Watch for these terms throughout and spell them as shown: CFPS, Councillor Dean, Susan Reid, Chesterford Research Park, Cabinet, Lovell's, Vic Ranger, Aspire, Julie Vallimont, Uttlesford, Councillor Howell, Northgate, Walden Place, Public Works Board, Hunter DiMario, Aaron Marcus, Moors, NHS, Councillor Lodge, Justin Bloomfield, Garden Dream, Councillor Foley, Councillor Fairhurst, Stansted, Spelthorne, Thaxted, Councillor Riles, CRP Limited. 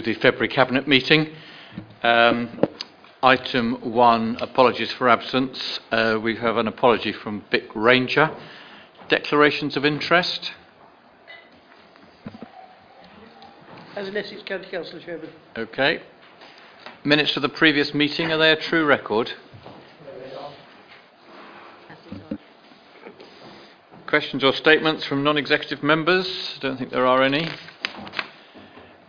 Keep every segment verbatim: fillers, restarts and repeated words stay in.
The February Cabinet meeting. Um, item one, apologies for absence. Uh, we have an apology from Vic Ranger. Declarations of interest. As an Essex County Council Chairman. Okay. Minutes of the previous meeting, are they a true record? Questions or statements from non-executive members? I don't think there are any.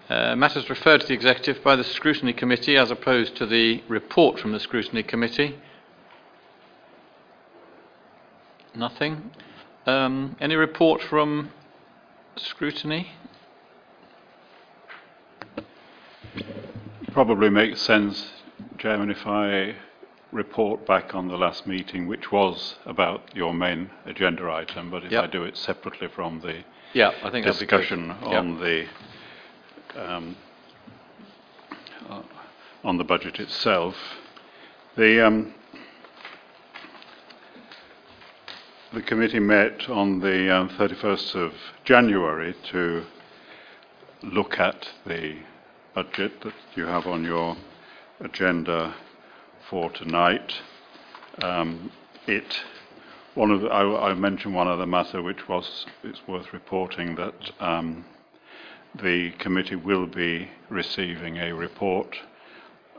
Uh, matters referred to the Executive by the Scrutiny Committee as opposed to the report from the Scrutiny Committee. Nothing. Um, any report from Scrutiny? Probably makes sense, Chairman, if I report back on the last meeting, which was about your main agenda item, but if yep. I do it separately from the yeah, I think discussion yep. on the Um, uh, on the budget itself. The, um, the committee met on the um, thirty-first of January to look at the budget that you have on your agenda for tonight. Um, it, one of the, I, I mentioned one other matter which was, it's worth reporting that um, the committee will be receiving a report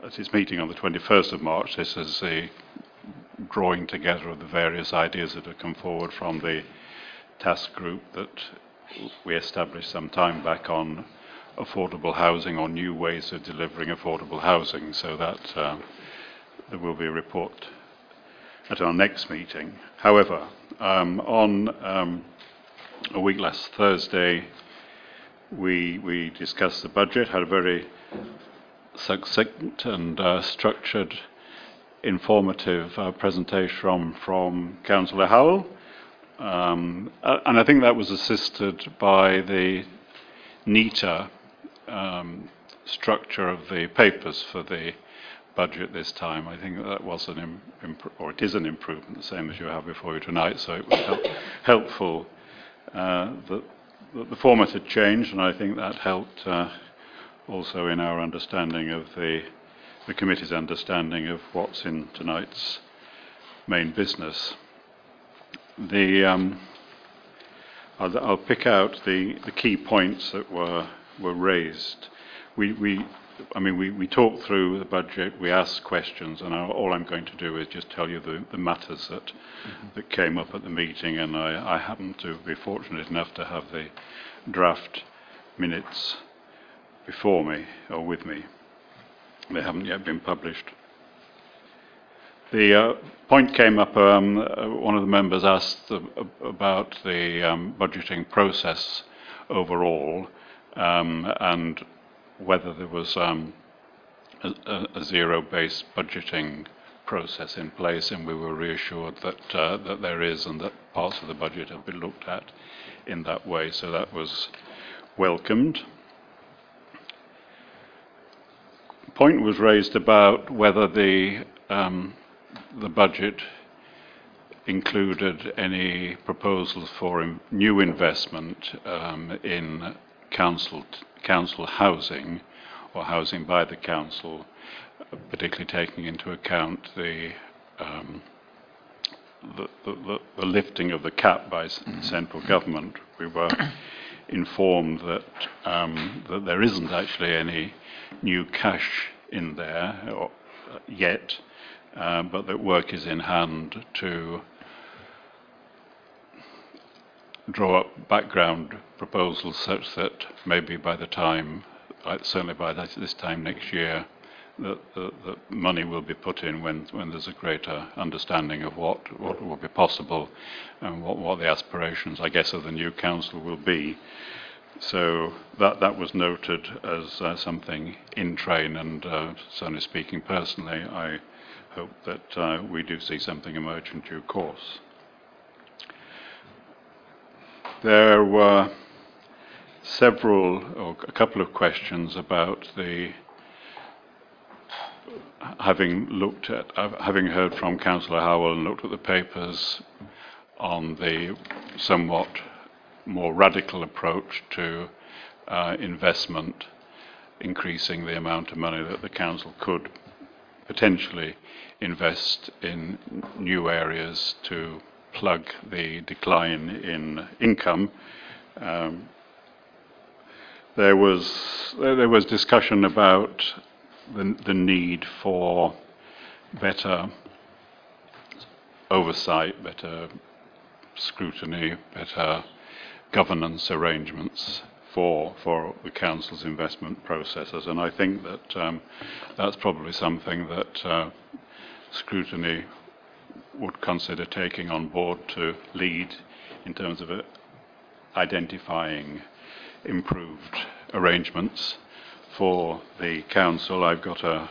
at its meeting on the twenty-first of March. This is the drawing together of the various ideas that have come forward from the task group that we established some time back on affordable housing or new ways of delivering affordable housing, so that uh, there will be a report at our next meeting. However, um, on um, a week last Thursday, We, we discussed the budget, had a very succinct and uh, structured, informative uh, presentation from, from Councillor Howell. Um, and I think that was assisted by the neater um, structure of the papers for the budget this time. I think that was an imp- or it is an improvement, the same as you have before you tonight, so it was help- helpful uh, that the format had changed, and I think that helped uh, also in our understanding of the, the committee's understanding of what's in tonight's main business. The, um, I'll, I'll pick out the, the key points that were were raised. We, we I mean, we, we talked through the budget, we asked questions, and I, all I'm going to do is just tell you the, the matters that mm-hmm. that came up at the meeting, and I, I happen to be fortunate enough to have the draft minutes before me, or with me. They haven't yet been published. The uh, point came up, um, one of the members asked the, about the um, budgeting process overall, um, and whether there was um, a, a zero-based budgeting process in place, and we were reassured that uh, that there is, and that parts of the budget have been looked at in that way. So that was welcomed. The point was raised about whether the um, the budget included any proposals for in new investment um, in council. T- council housing or housing by the council, particularly taking into account the um, the, the, the lifting of the cap by mm-hmm. central government. We were informed that um, that there isn't actually any new cash in there or, uh, yet, uh, but that work is in hand to draw up background proposals such that maybe by the time, certainly by this time next year, that the, the money will be put in when, when there's a greater understanding of what, what will be possible and what, what the aspirations, I guess, of the new council will be. So that, that was noted as uh, something in train, and uh, certainly speaking personally, I hope that uh, we do see something emerge in due course. There were several, or a couple of questions about the, having looked at, having heard from Councillor Howell and looked at the papers on the somewhat more radical approach to uh, investment increasing the amount of money that the council could potentially invest in new areas to plug the decline in income. Um, there was there was discussion about the, the need for better oversight, better scrutiny, better governance arrangements for for the council's investment processes, and I think that um, that's probably something that uh, scrutiny would consider taking on board to lead in terms of uh, identifying improved arrangements for the council. I've got a,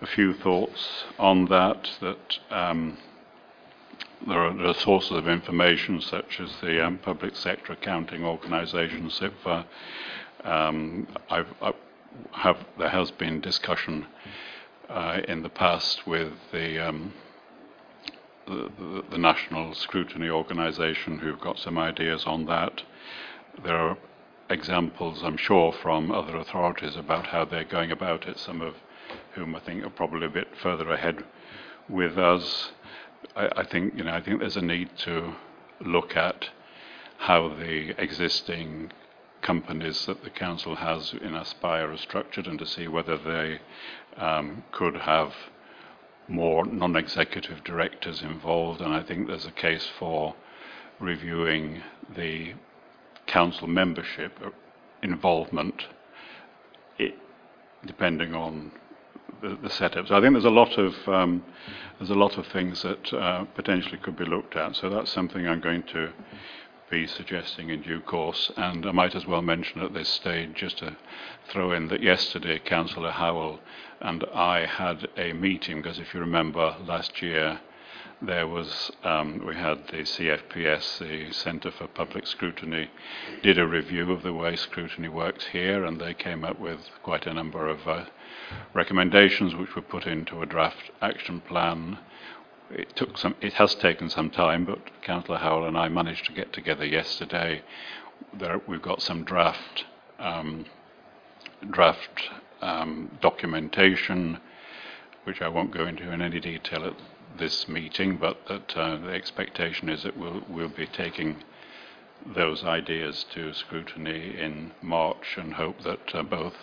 a few thoughts on that. That um, There are, there are sources of information such as the um, Public Sector Accounting Organisation, C I P F A. Um, I've, I have, there has been discussion uh, in the past with the, um, the, the, the National Scrutiny Organisation, who've got some ideas on that. There are examples, I'm sure, from other authorities about how they're going about it, some of whom I think are probably a bit further ahead with us. I think you know. I think there's a need to look at how the existing companies that the council has in Aspire are structured, and to see whether they um, could have more non-executive directors involved. And I think there's a case for reviewing the council membership involvement, it, depending on the, the setup. So I think there's a lot of um, there's a lot of things that uh, potentially could be looked at. So that's something I'm going to be suggesting in due course. And I might as well mention at this stage, just to throw in, that yesterday Councillor Howell and I had a meeting, because if you remember last year there was um, we had the C F P S, the Centre for Public Scrutiny, did a review of the way scrutiny works here, and they came up with quite a number of Uh, recommendations which were put into a draft action plan. It took some, it has taken some time, but Councillor Howell and I managed to get together yesterday. There, we've got some draft um, draft um, documentation, which I won't go into in any detail at this meeting, but that uh, the expectation is that we'll, we'll be taking those ideas to scrutiny in March, and hope that uh, both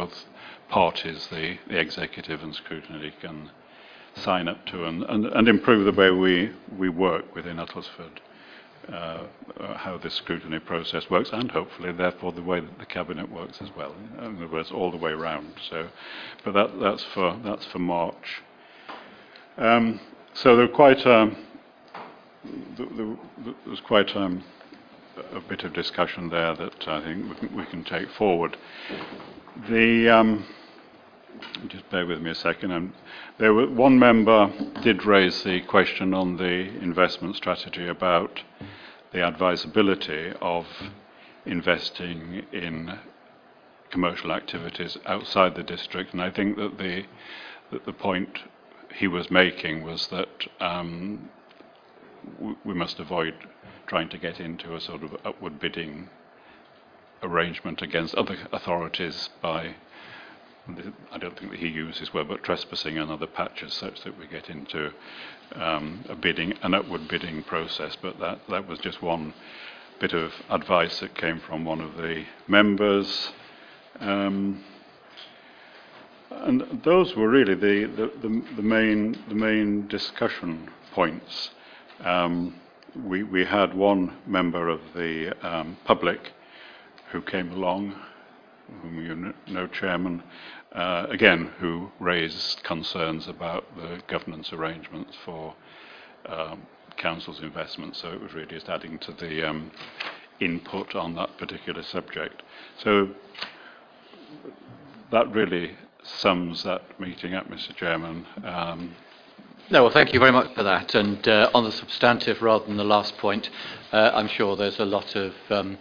both parties, the, the executive and scrutiny, can sign up to and, and, and improve the way we, we work within Uttlesford, uh, how this scrutiny process works, and hopefully, therefore, the way that the Cabinet works as well. In other words, all the way round. So, but that, that's, for, that's for March. Um, so there, quite, um, there, there was quite um, a bit of discussion there that I think we can, we can take forward. The um, just bear with me a second. Um, there were, one member did raise the question on the investment strategy about the advisability of investing in commercial activities outside the district, and I think that the that the point he was making was that um, w- we must avoid trying to get into a sort of upward bidding arrangement against other authorities by, I don't think that he used his word, but trespassing on other patches, such that we get into um, a bidding, an upward bidding process. But that, that was just one bit of advice that came from one of the members. Um, and those were really the, the, the, the main the main discussion points. Um, we, we had one member of the um, public who came along, whom you know, Chairman, uh, again, who raised concerns about the governance arrangements for um, council's investment. So it was really just adding to the um, input on that particular subject. So that really sums that meeting up, Mister Chairman. Um, No, well, thank you very much for that. And uh, on the substantive rather than the last point, uh, I'm sure there's a lot of Um,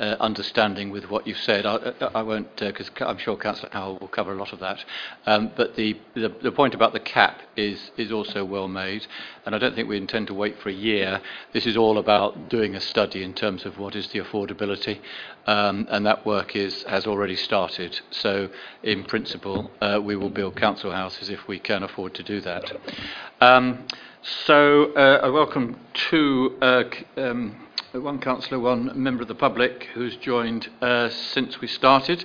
uh, understanding with what you've said. I, I won't, because uh, I'm sure Councillor Howell will cover a lot of that. Um, but the, the the point about the cap is is also well made, and I don't think we intend to wait for a year. This is all about doing a study in terms of what is the affordability, um, and that work is has already started. So in principle, uh, we will build council houses if we can afford to do that. Um, so uh, I welcome two. Uh, um, One councillor, one member of the public who's joined uh, since we started.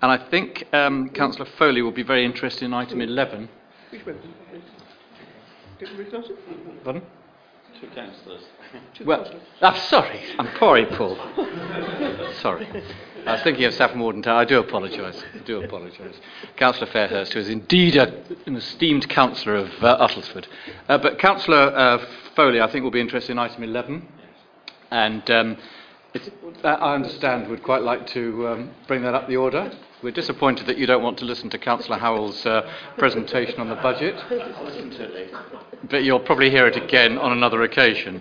And I think um, Councillor Foley will be very interested in item eleven. Which one? Did we discuss it? Pardon? Two councillors. Well, I'm sorry. I'm sorry, Paul. Sorry. I was thinking of Saffron Warden Tower. I do apologise. I do apologise. Councillor Fairhurst, who is indeed a, an esteemed councillor of uh, Uttlesford. Uh, but Councillor uh, Foley, I think, will be interested in item eleven. And um, it's, I understand we'd quite like to um, bring that up the order. We're disappointed that you don't want to listen to Councillor Howell's uh, presentation on the budget. I'll listen to it later. But you'll probably hear it again on another occasion.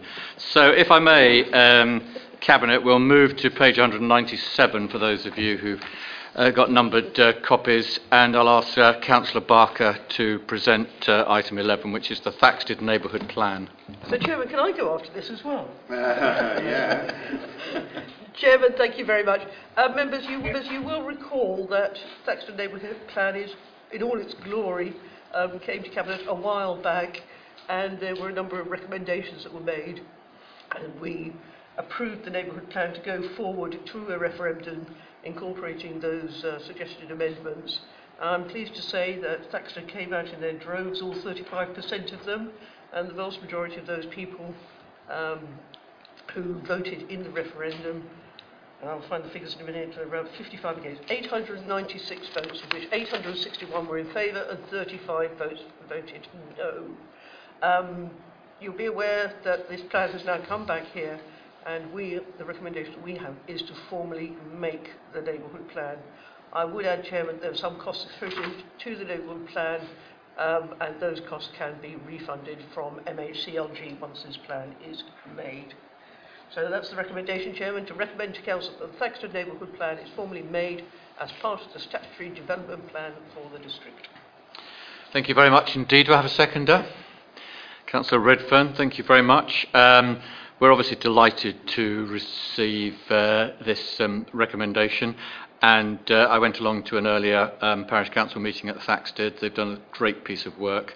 So if I may, um, Cabinet, we'll move to page one hundred ninety-seven for those of you who've uh, got numbered uh, copies. And I'll ask uh, Councillor Barker to present uh, item eleven, which is the Thaxted Neighbourhood Plan. So, Chairman, can I go after this as well? Uh, yeah. Chairman, thank you very much. Uh, members, you, as you will recall, that Thaxted Neighbourhood Plan is, in all its glory, um, came to Cabinet a while back, and there were a number of recommendations that were made, and we approved the Neighbourhood Plan to go forward to a referendum incorporating those uh, suggested amendments. I'm pleased to say that Thaxted came out in their droves, all thirty-five percent of them, and the vast majority of those people um, who voted in the referendum, and I'll find the figures in a minute, around fifty-five against, eight hundred ninety-six votes, of which eight hundred sixty-one were in favour and thirty-five votes voted no. Um, you'll be aware that this plan has now come back here, and we, the recommendation we have is to formally make the neighbourhood plan. I would add, Chairman, there are some costs associated to the neighbourhood plan, Um, and those costs can be refunded from M H C L G once this plan is made. So that's the recommendation, Chairman, to recommend to Council that the Thaxted Neighbourhood Plan is formally made as part of the statutory development plan for the district. Thank you very much indeed. Do I have a seconder? Councillor Redfern, thank you very much. Um, we're obviously delighted to receive uh, this um, recommendation. And uh, I went along to an earlier um, parish council meeting at Thaxted. They've done a great piece of work.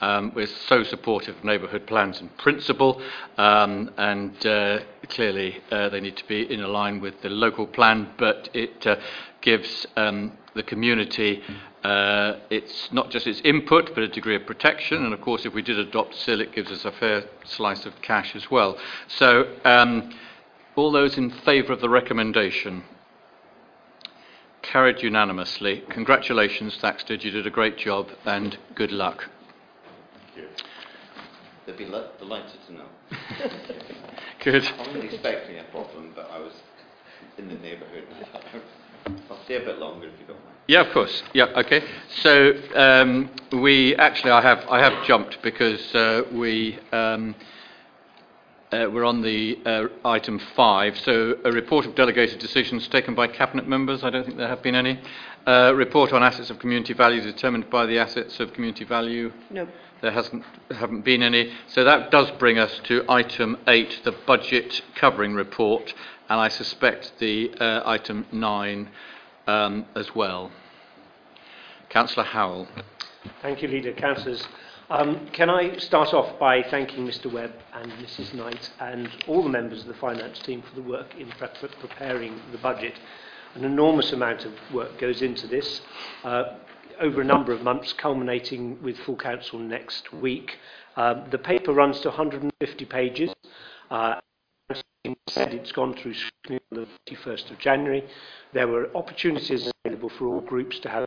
Um, we're so supportive of neighbourhood plans in principle, um, and uh, clearly uh, they need to be in line with the local plan, but it uh, gives um, the community uh, its not just its input, but a degree of protection. And of course, if we did adopt S I L, it gives us a fair slice of cash as well. So um, all those in favour of the recommendation? Carried unanimously. Congratulations, Thaxted. You did a great job, and good luck. Thank you. They'd be le- delighted to know. Good. I wasn't expecting a problem, but I was in the neighbourhood. I'll stay a bit longer if you don't mind. Yeah, of course. Yeah, okay. So um, we actually, I have, I have jumped because uh, we. Um, Uh, we're on the uh, item five, so a report of delegated decisions taken by Cabinet members. I don't think there have been any. Uh, report on assets of community value determined by the assets of community value. No. There hasn't, haven't been any. So that does bring us to item eight, the budget covering report, and I suspect the uh, item nine um, as well. Councillor Howell. Thank you, Leader. Councillors. Um, can I start off by thanking Mister Webb and Missus Knight and all the members of the finance team for the work in pre- preparing the budget. An enormous amount of work goes into this uh, over a number of months, culminating with full council next week. Uh, the paper runs to one hundred fifty pages. Uh, said it's gone through scrutiny on the thirty-first of January. There were opportunities available for all groups to have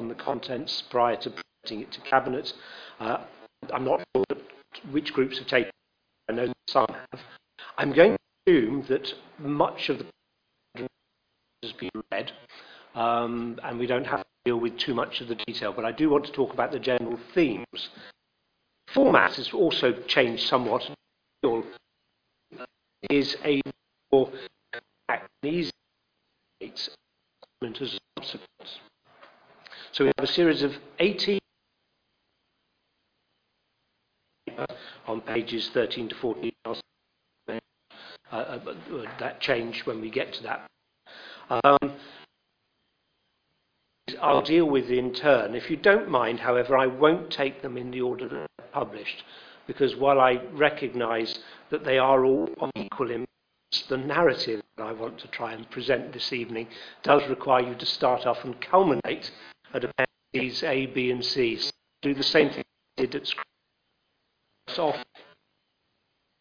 on the contents prior to presenting it to Cabinet. Uh, I'm not sure which groups have taken it. I know some have. I'm going to assume that much of the has been read, um, and we don't have to deal with too much of the detail, but I do want to talk about the general themes. Format has also changed somewhat. It is a more these dates as subsequents. So we have a series of eighteen on pages thirteen to fourteen. Uh, that change when we get to that. Um, I'll deal with in turn. If you don't mind, however, I won't take them in the order that they're published, because while I recognise that they are all of equal importance, the narrative that I want to try and present this evening does require you to start off and culminate at appendices A, B, and C. So do the same thing I did at off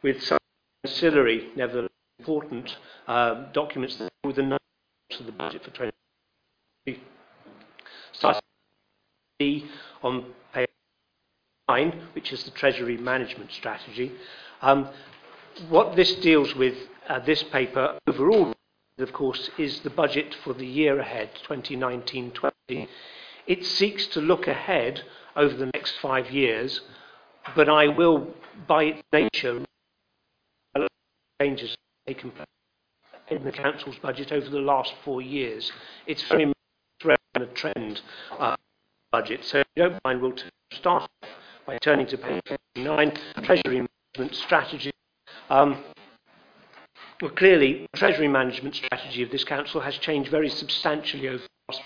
with some ancillary, nevertheless important uh, documents that deal with the numbers of the budget for twenty twenty. Starting on page nine, which is the Treasury Management Strategy. Um, what this deals with, uh, this paper overall, of course, is the budget for the year ahead, twenty nineteen twenty. It seeks to look ahead over the next five years, but I will, by its nature, changes taken place in the council's budget over the last four years. It's very much a trend uh, budget. So, if you don't mind, we'll start by turning to page nine, Treasury Management Strategy. Um, well, clearly, the Treasury Management Strategy of this council has changed very substantially over the last four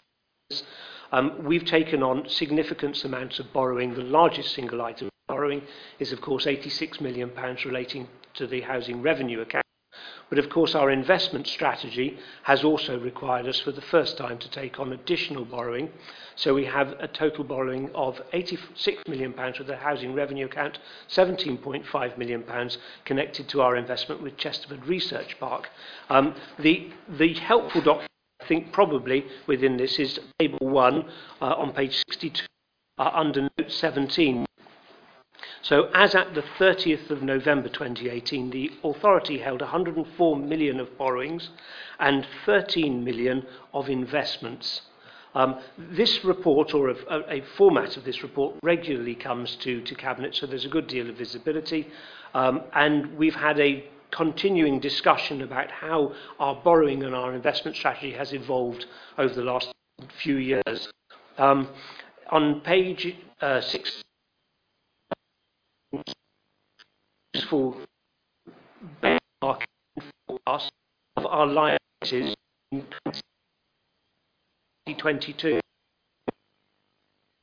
years. Um, we've taken on significant amounts of borrowing. The largest single item of borrowing is, of course, eighty-six million pounds relating to the housing revenue account. But, of course, our investment strategy has also required us for the first time to take on additional borrowing. So we have a total borrowing of eighty-six million pounds for the housing revenue account, seventeen point five million pounds connected to our investment with Chesterford Research Park. Um, the, the helpful document, I think, probably within this is Table one uh, on page sixty-two uh, under Note seventeen. So as at the thirtieth of November twenty eighteen, the authority held one hundred and four million of borrowings and thirteen million of investments. Um, this report, or a, a format of this report, regularly comes to, to Cabinet, so there's a good deal of visibility. Um, and we've had a continuing discussion about how our borrowing and our investment strategy has evolved over the last few years. Um, on page uh, six, useful benchmark forecast of our liabilities in twenty twenty-two,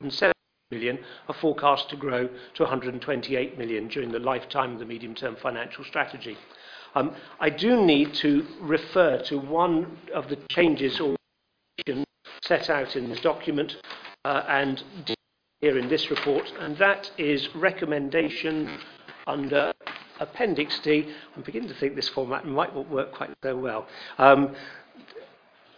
and seven million are forecast to grow to one hundred and twenty-eight million during the lifetime of the medium-term financial strategy. Um, I do need to refer to one of the changes or set out in this document uh, and here in this report, and that is recommendation under Appendix D. I'm beginning to think this format might not work quite so well. Um,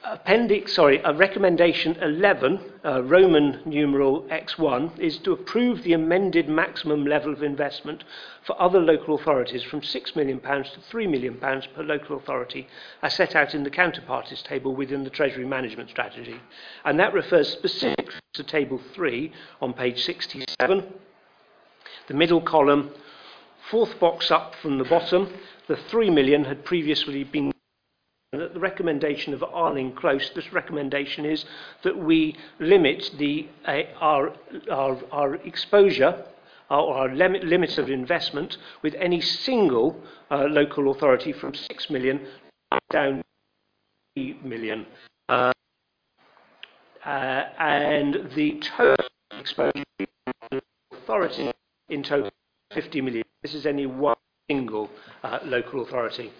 appendix, sorry, uh, recommendation eleven, uh, Roman numeral X one, is to approve the amended maximum level of investment for other local authorities from six million pounds to three million pounds per local authority, as set out in the counterparties table within the Treasury Management Strategy. And that refers specifically to Table three on page sixty-seven, the middle column, fourth box up from the bottom. The three million pounds had previously been, and at the recommendation of Arling Close, this recommendation is that we limit the, uh, our, our, our exposure, or our, our limit, limits of investment with any single uh, local authority from six million pounds down to three million pounds. Uh, uh, and the total exposure to authority in total fifty million pounds. This is any one single uh, local authority.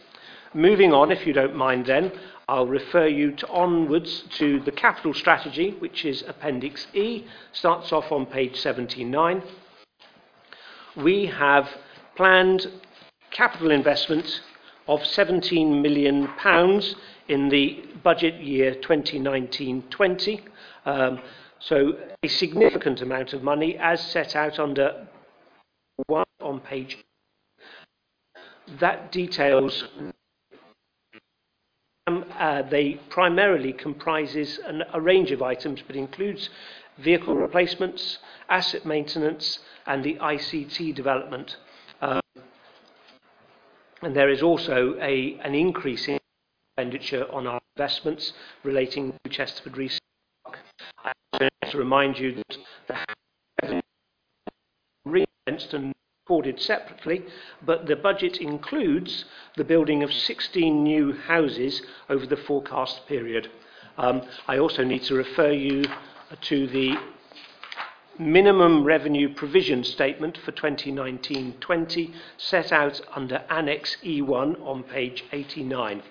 Moving on, if you don't mind then, I'll refer you to onwards to the capital strategy, which is Appendix E, starts off on page seventy-nine. We have planned capital investment of seventeen million pounds in the budget year twenty nineteen twenty, um, so a significant amount of money as set out under one on page. That details... Um, uh, they primarily comprises an, a range of items, but includes vehicle replacements, asset maintenance, and the I C T development. Um, and there is also a, an increase in expenditure on our investments relating to Chesterford Research Park. I'm going to remind you that the re-expensed and recorded separately, but the budget includes the building of sixteen new houses over the forecast period. Um, I also need to refer you to the minimum revenue provision statement for twenty nineteen twenty set out under Annex E one on page eighty-nine.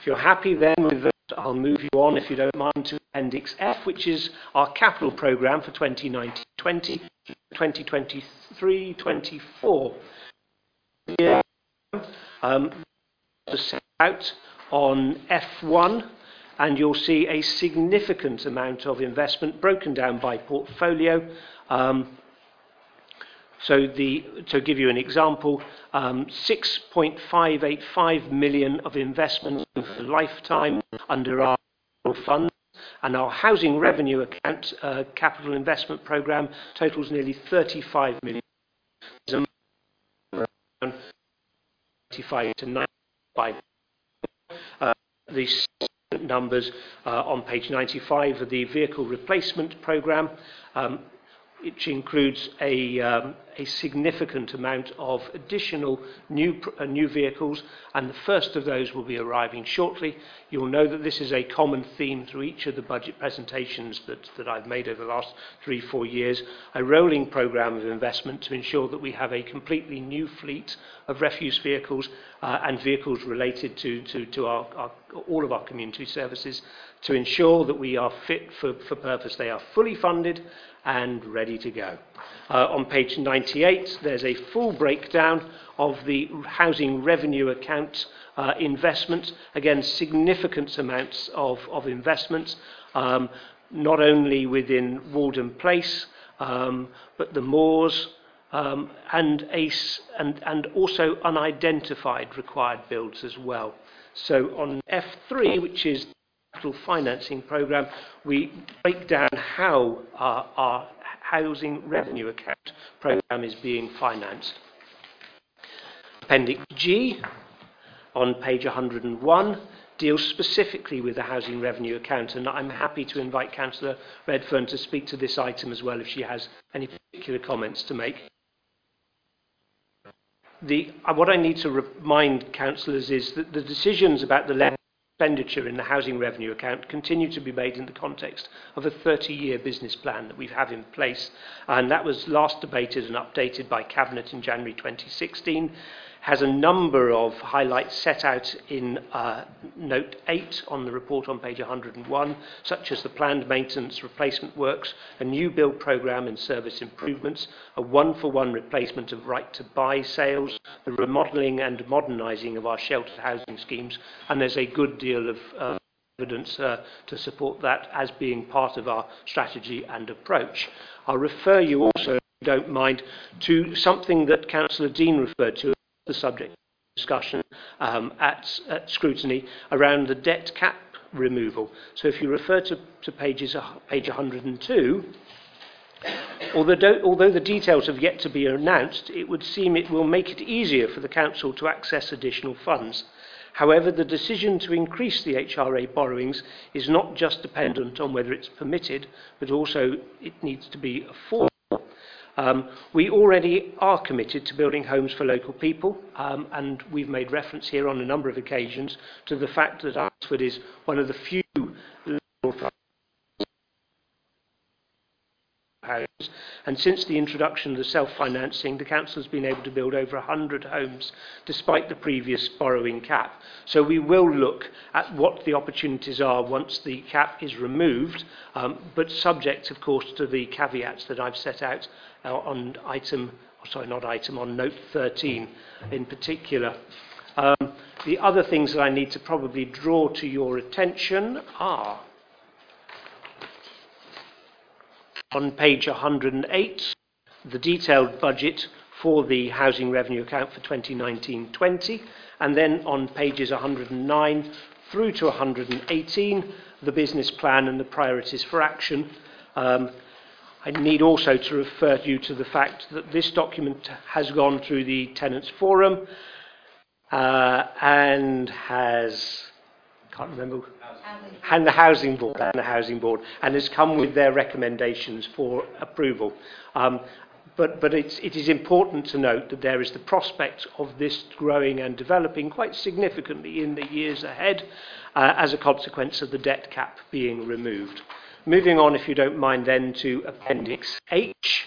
If you're happy then with that, I'll move you on, if you don't mind, to Appendix F, which is our capital programme for twenty nineteen twenty, twenty twenty-three twenty-four. Um, set out on F one, and you'll see a significant amount of investment broken down by portfolio. Um, so the, to give you an example, um, six point five eight five million of investment over the lifetime under our fund, and our housing revenue account uh, capital investment programme totals nearly thirty-five million. twenty-five to ninety-five. Uh, the numbers uh, on page ninety-five of the vehicle replacement programme, um, which includes a, um, a significant amount of additional new, uh, new vehicles, and the first of those will be arriving shortly. You'll know that this is a common theme through each of the budget presentations that, that I've made over the last three, four years, a rolling programme of investment to ensure that we have a completely new fleet of refuse vehicles uh, and vehicles related to, to, to our, our, all of our community services, to ensure that we are fit for, for purpose. They are fully funded and ready to go. Uh, on page ninety-eight, there's a full breakdown of the housing revenue account uh, investment. Again, significant amounts of, of investment, um, not only within Walden Place, um, but the Moors, um, and ACE, and, and also unidentified required builds as well. So on F three, which is capital financing programme, we break down how our, our housing revenue account programme is being financed. Appendix G on page one hundred and one deals specifically with the housing revenue account, and I'm happy to invite Councillor Redfern to speak to this item as well if she has any particular comments to make. The, uh, what I need to remind councillors is that the decisions about the level expenditure in the housing revenue account continue to be made in the context of a thirty-year business plan that we have in place, and that was last debated and updated by Cabinet in January twenty sixteen. Has a number of highlights set out in uh, note eight on the report on page one hundred and one, such as the planned maintenance replacement works, a new build programme and service improvements, a one-for-one replacement of right-to-buy sales, the remodelling and modernising of our sheltered housing schemes, and there's a good deal of uh, evidence uh, to support that as being part of our strategy and approach. I'll refer you also, if you don't mind, to something that Councillor Dean referred to, the subject of discussion um, at, at scrutiny around the debt cap removal. So if you refer to, to pages, uh, page one hundred and two, Although, although the details have yet to be announced, it would seem it will make it easier for the Council to access additional funds. However, the decision to increase the H R A borrowings is not just dependent on whether it's permitted, but also it needs to be affordable. Um, we already are committed to building homes for local people, um, and we've made reference here on a number of occasions to the fact that Uttlesford is one of the few local houses, and since the introduction of the self-financing, the council has been able to build over one hundred homes despite the previous borrowing cap. So we will look at what the opportunities are once the cap is removed, um, but subject, of course, to the caveats that I've set out uh, on item, sorry, not item, on note thirteen in particular. Um, the other things that I need to probably draw to your attention are on page one hundred and eight, the detailed budget for the housing revenue account for twenty nineteen twenty, and then on pages one hundred and nine through to one hundred and eighteen, the business plan and the priorities for action. Um, I need also to refer you to the fact that this document has gone through the Tenants Forum uh, and has can't remember, and the Housing Board, and the Housing Board, and has come with their recommendations for approval. Um, but but it's, it is important to note that there is the prospect of this growing and developing quite significantly in the years ahead uh, as a consequence of the debt cap being removed. Moving on, if you don't mind, then to Appendix H,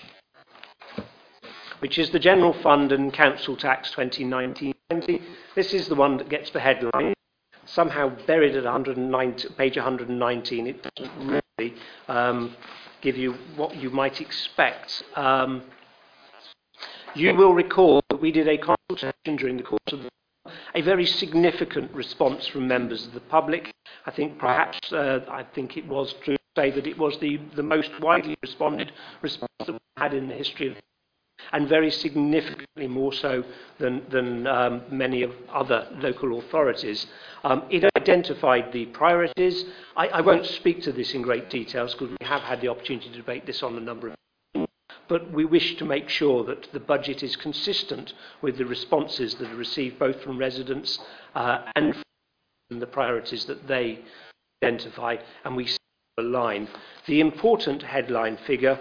which is the General Fund and Council Tax twenty nineteen twenty. This is the one that gets the headline. Somehow buried at one hundred and nine, page one hundred nineteen, it doesn't really um, give you what you might expect. Um, you will recall that we did a consultation during the course of the a very significant response from members of the public. I think perhaps, uh, I think it was true to say that it was the, the most widely responded response that we had in the history of, and very significantly more so than, than um, many of other local authorities. Um, it identified the priorities. I, I won't speak to this in great details because we have had the opportunity to debate this on a number of times, but we wish to make sure that the budget is consistent with the responses that are received both from residents uh, and from the priorities that they identify, and we see the line. The important headline figure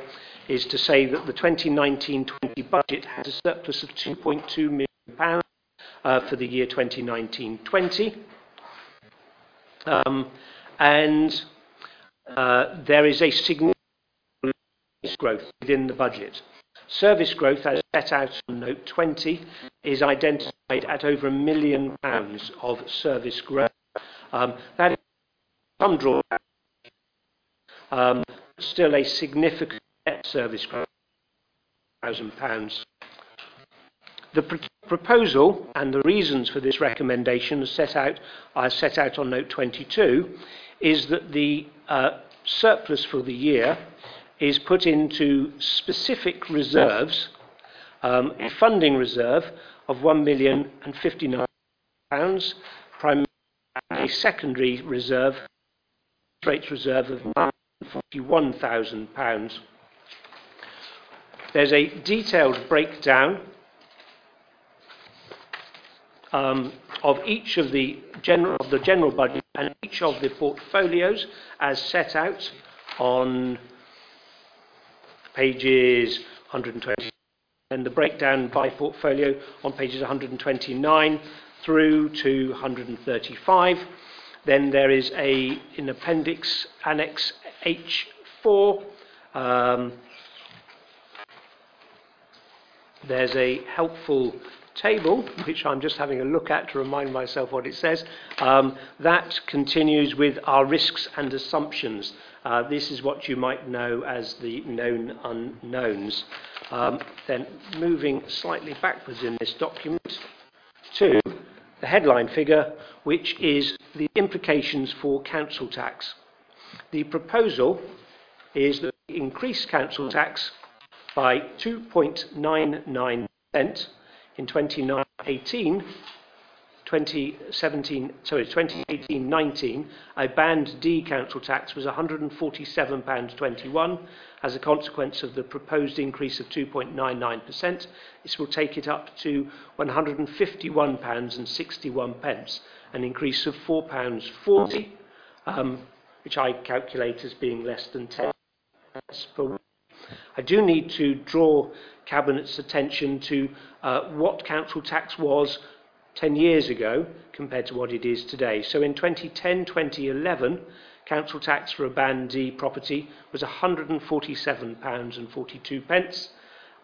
is to say that the twenty nineteen twenty budget has a surplus of two point two million pounds uh, for the year twenty nineteen twenty. Um, and uh, there is a significant growth within the budget. Service growth, as set out on note twenty, is identified at over a million pounds of service growth. Um, that is some drawback, um, still a significant service growth, one thousand pounds. The pr proposal and the reasons for this recommendation are set out, are set out on note twenty-two, is that the uh, surplus for the year is put into specific reserves, um, a funding reserve of one million and fifty-nine pounds, primarily a secondary reserve, rates reserve of nine hundred and forty-one thousand pounds. There's a detailed breakdown um, of each of the general of the general budget and each of the portfolios as set out on pages one hundred twenty, and the breakdown by portfolio on pages one hundred twenty-nine through to one hundred thirty-five. Then there is a in appendix annex H four. Um, There's a helpful table, which I'm just having a look at to remind myself what it says. Um, that continues with our risks and assumptions. Uh, this is what you might know as the known unknowns. Um, then moving slightly backwards in this document to the headline figure, which is the implications for council tax. The proposal is that we increase council tax by two point nine nine percent in twenty eighteen, twenty seventeen, sorry, twenty eighteen nineteen, a Band D council tax was one hundred forty-seven pounds twenty-one as a consequence of the proposed increase of two point nine nine percent. This will take it up to one hundred fifty-one pounds sixty-one, an increase of four pounds forty, um, which I calculate as being less than ten pence per week. I do need to draw Cabinet's attention to uh, what council tax was ten years ago compared to what it is today. So in twenty ten twenty eleven, council tax for a Band D property was one hundred forty-seven pounds forty-two.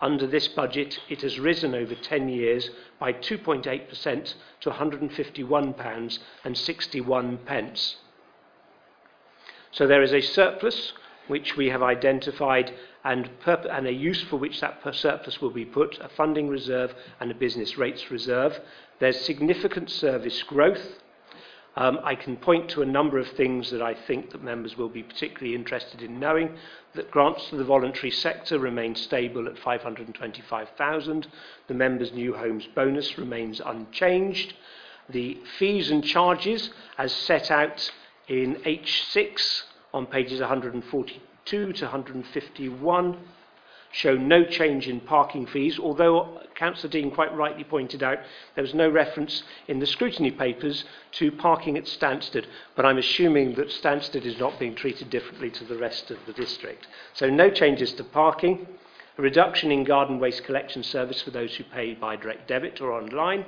Under this budget, it has risen over ten years by two point eight percent to one hundred fifty-one pounds sixty-one. So there is a surplus which we have identified, and, and a use for which that surplus will be put, a funding reserve and a business rates reserve. There's significant service growth. Um, I can point to a number of things that I think that members will be particularly interested in knowing, that grants to the voluntary sector remain stable at five hundred twenty-five thousand. The members' new homes bonus remains unchanged. The fees and charges, as set out in H six, on pages one hundred forty-two to one hundred fifty-one, show no change in parking fees, although Councillor Dean quite rightly pointed out there was no reference in the scrutiny papers to parking at Stansted, but I'm assuming that Stansted is not being treated differently to the rest of the district. So no changes to parking, a reduction in garden waste collection service for those who pay by direct debit or online,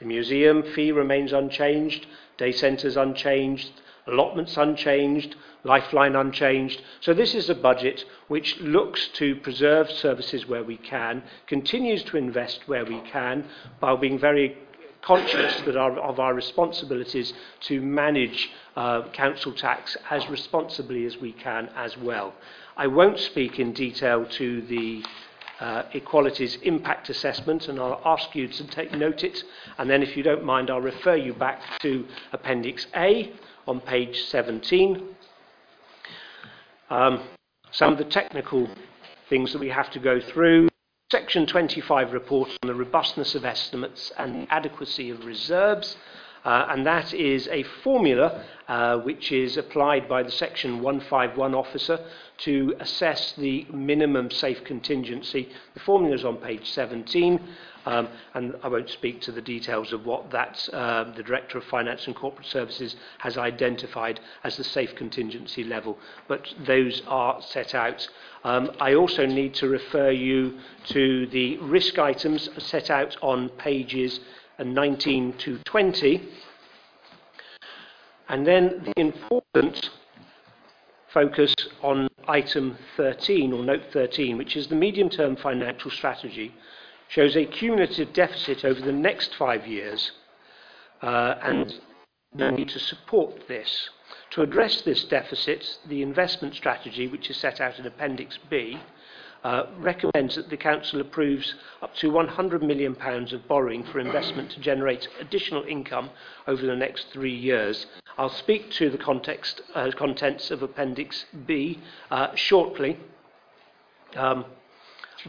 the museum fee remains unchanged, day centres unchanged, allotments unchanged, Lifeline unchanged. So this is a budget which looks to preserve services where we can, continues to invest where we can, while being very conscious that our, of our responsibilities to manage uh, council tax as responsibly as we can as well. I won't speak in detail to the Uh, equalities impact assessment, and I'll ask you to take note it, and then if you don't mind I'll refer you back to Appendix A on page seventeen. Um, some of the technical things that we have to go through. Section twenty-five report on the robustness of estimates and adequacy of reserves, uh, and that is a formula uh, which is applied by the Section one fifty-one officer to assess the minimum safe contingency. The formula is on page seventeen, um, and I won't speak to the details of what that uh, the Director of Finance and Corporate Services has identified as the safe contingency level, but those are set out. Um, I also need to refer you to the risk items set out on pages nineteen to twenty, and then the important focus on item thirteen, or note thirteen, which is the medium-term financial strategy, shows a cumulative deficit over the next five years, uh, and no need to support this. To address this deficit, the investment strategy, which is set out in Appendix B, uh, recommends that the Council approves up to one hundred million pounds of borrowing for investment to generate additional income over the next three years. I'll speak to the context, uh, contents of Appendix B uh, shortly, um,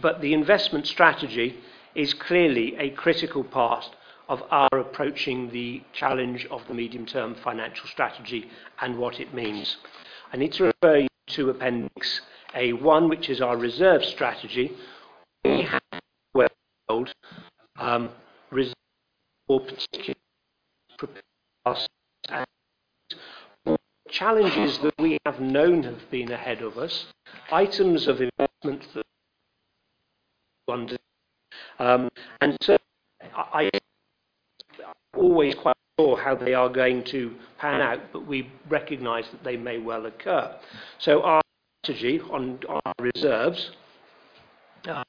but the investment strategy is clearly a critical part of our approaching the challenge of the medium-term financial strategy and what it means. I need to refer you to Appendix A one, which is our reserve strategy. We have well um, reserve for particular preparedness and challenges that we have known have been ahead of us, items of investment that wonder, um, and so I, I'm always quite sure how they are going to pan out, but we recognise that they may well occur. So our strategy on, on our reserves. Uh,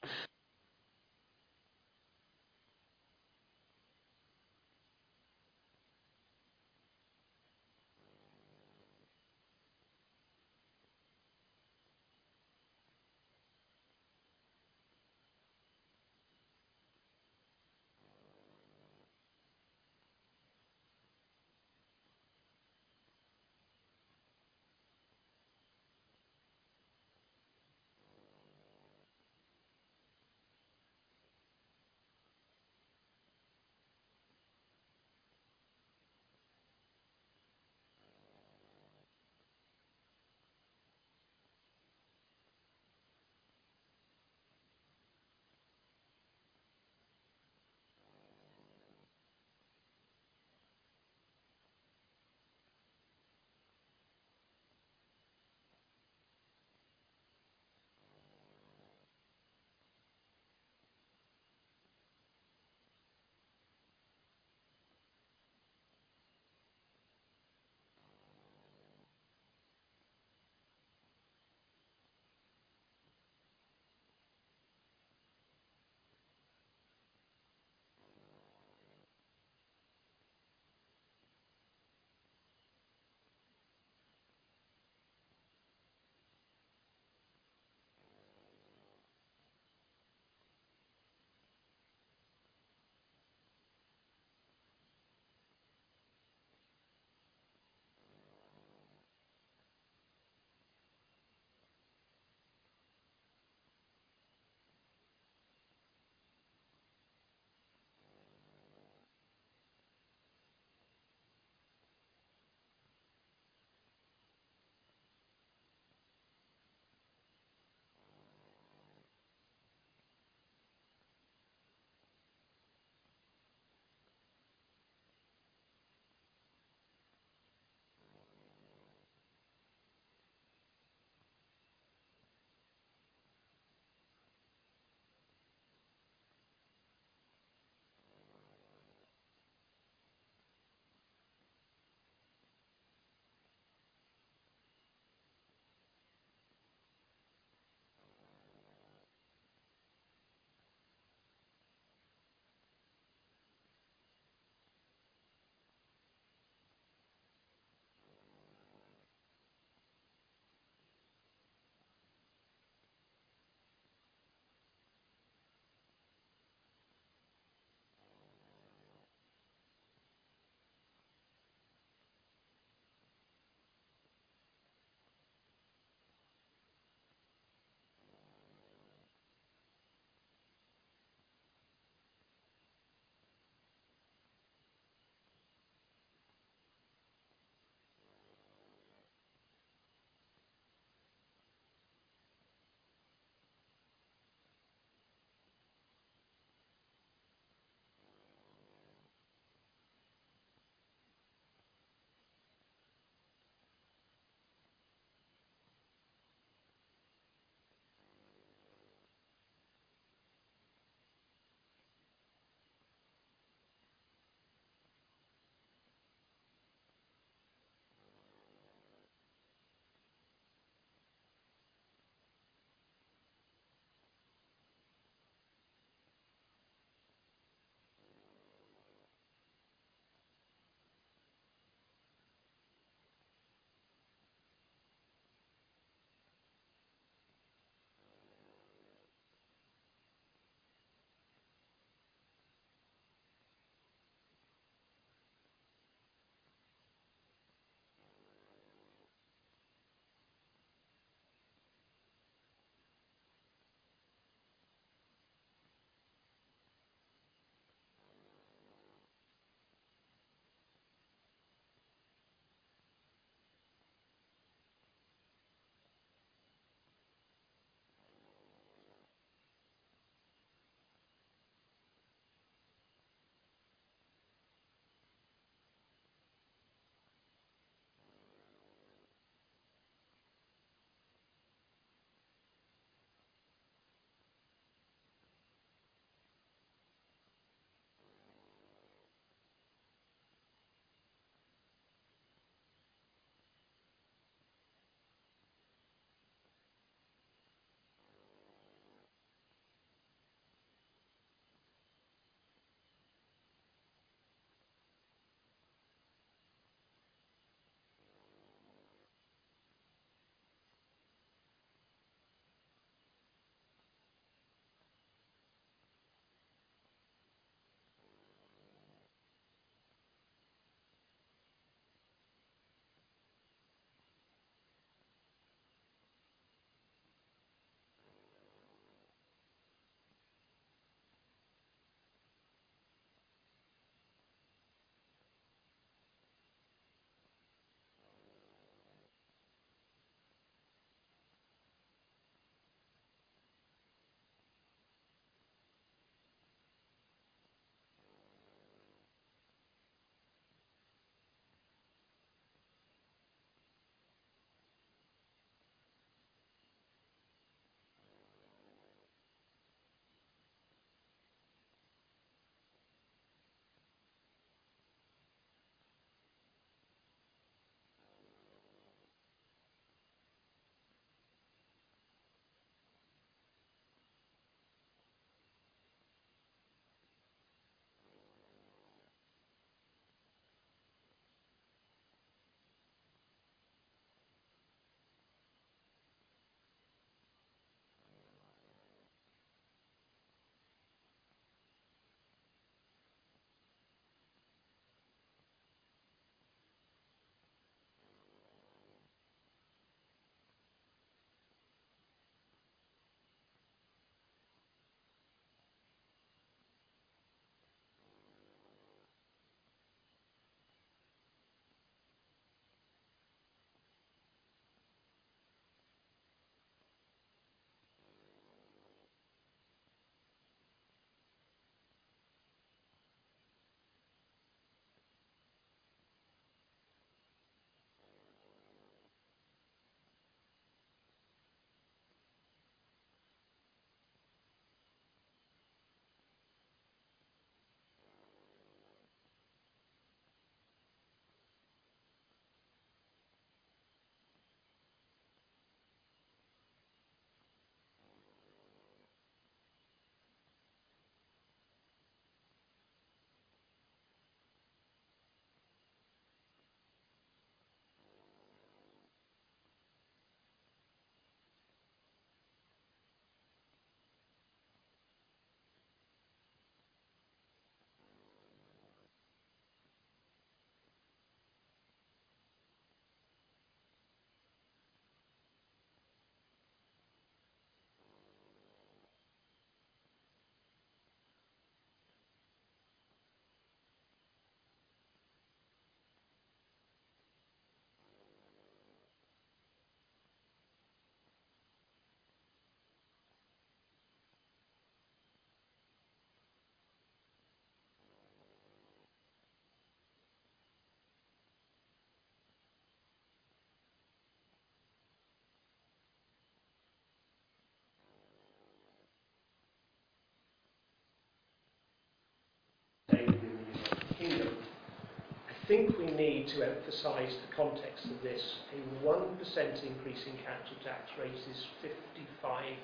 think we need to emphasise the context of this. A one percent increase in council tax raises fifty-five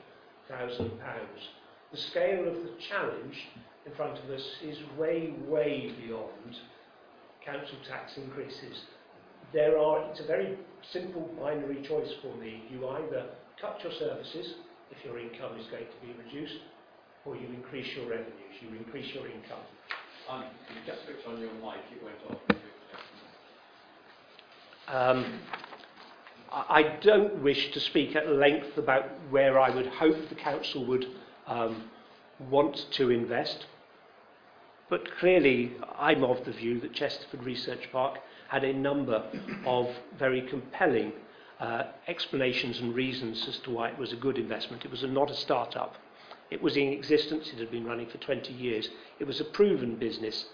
thousand pounds. The scale of the challenge in front of us is way, way beyond council tax increases. There are, it's a very simple binary choice for me. You either cut your services if your income is going to be reduced, or you increase your revenues, you increase your income. Um, can you just switch on your mic? It went off. Um, I don't wish to speak at length about where I would hope the council would um, want to invest, but clearly I'm of the view that Chesterford Research Park had a number of very compelling uh, explanations and reasons as to why it was a good investment. It was a, not a start-up. It was in existence, it had been running for twenty years. It was a proven business.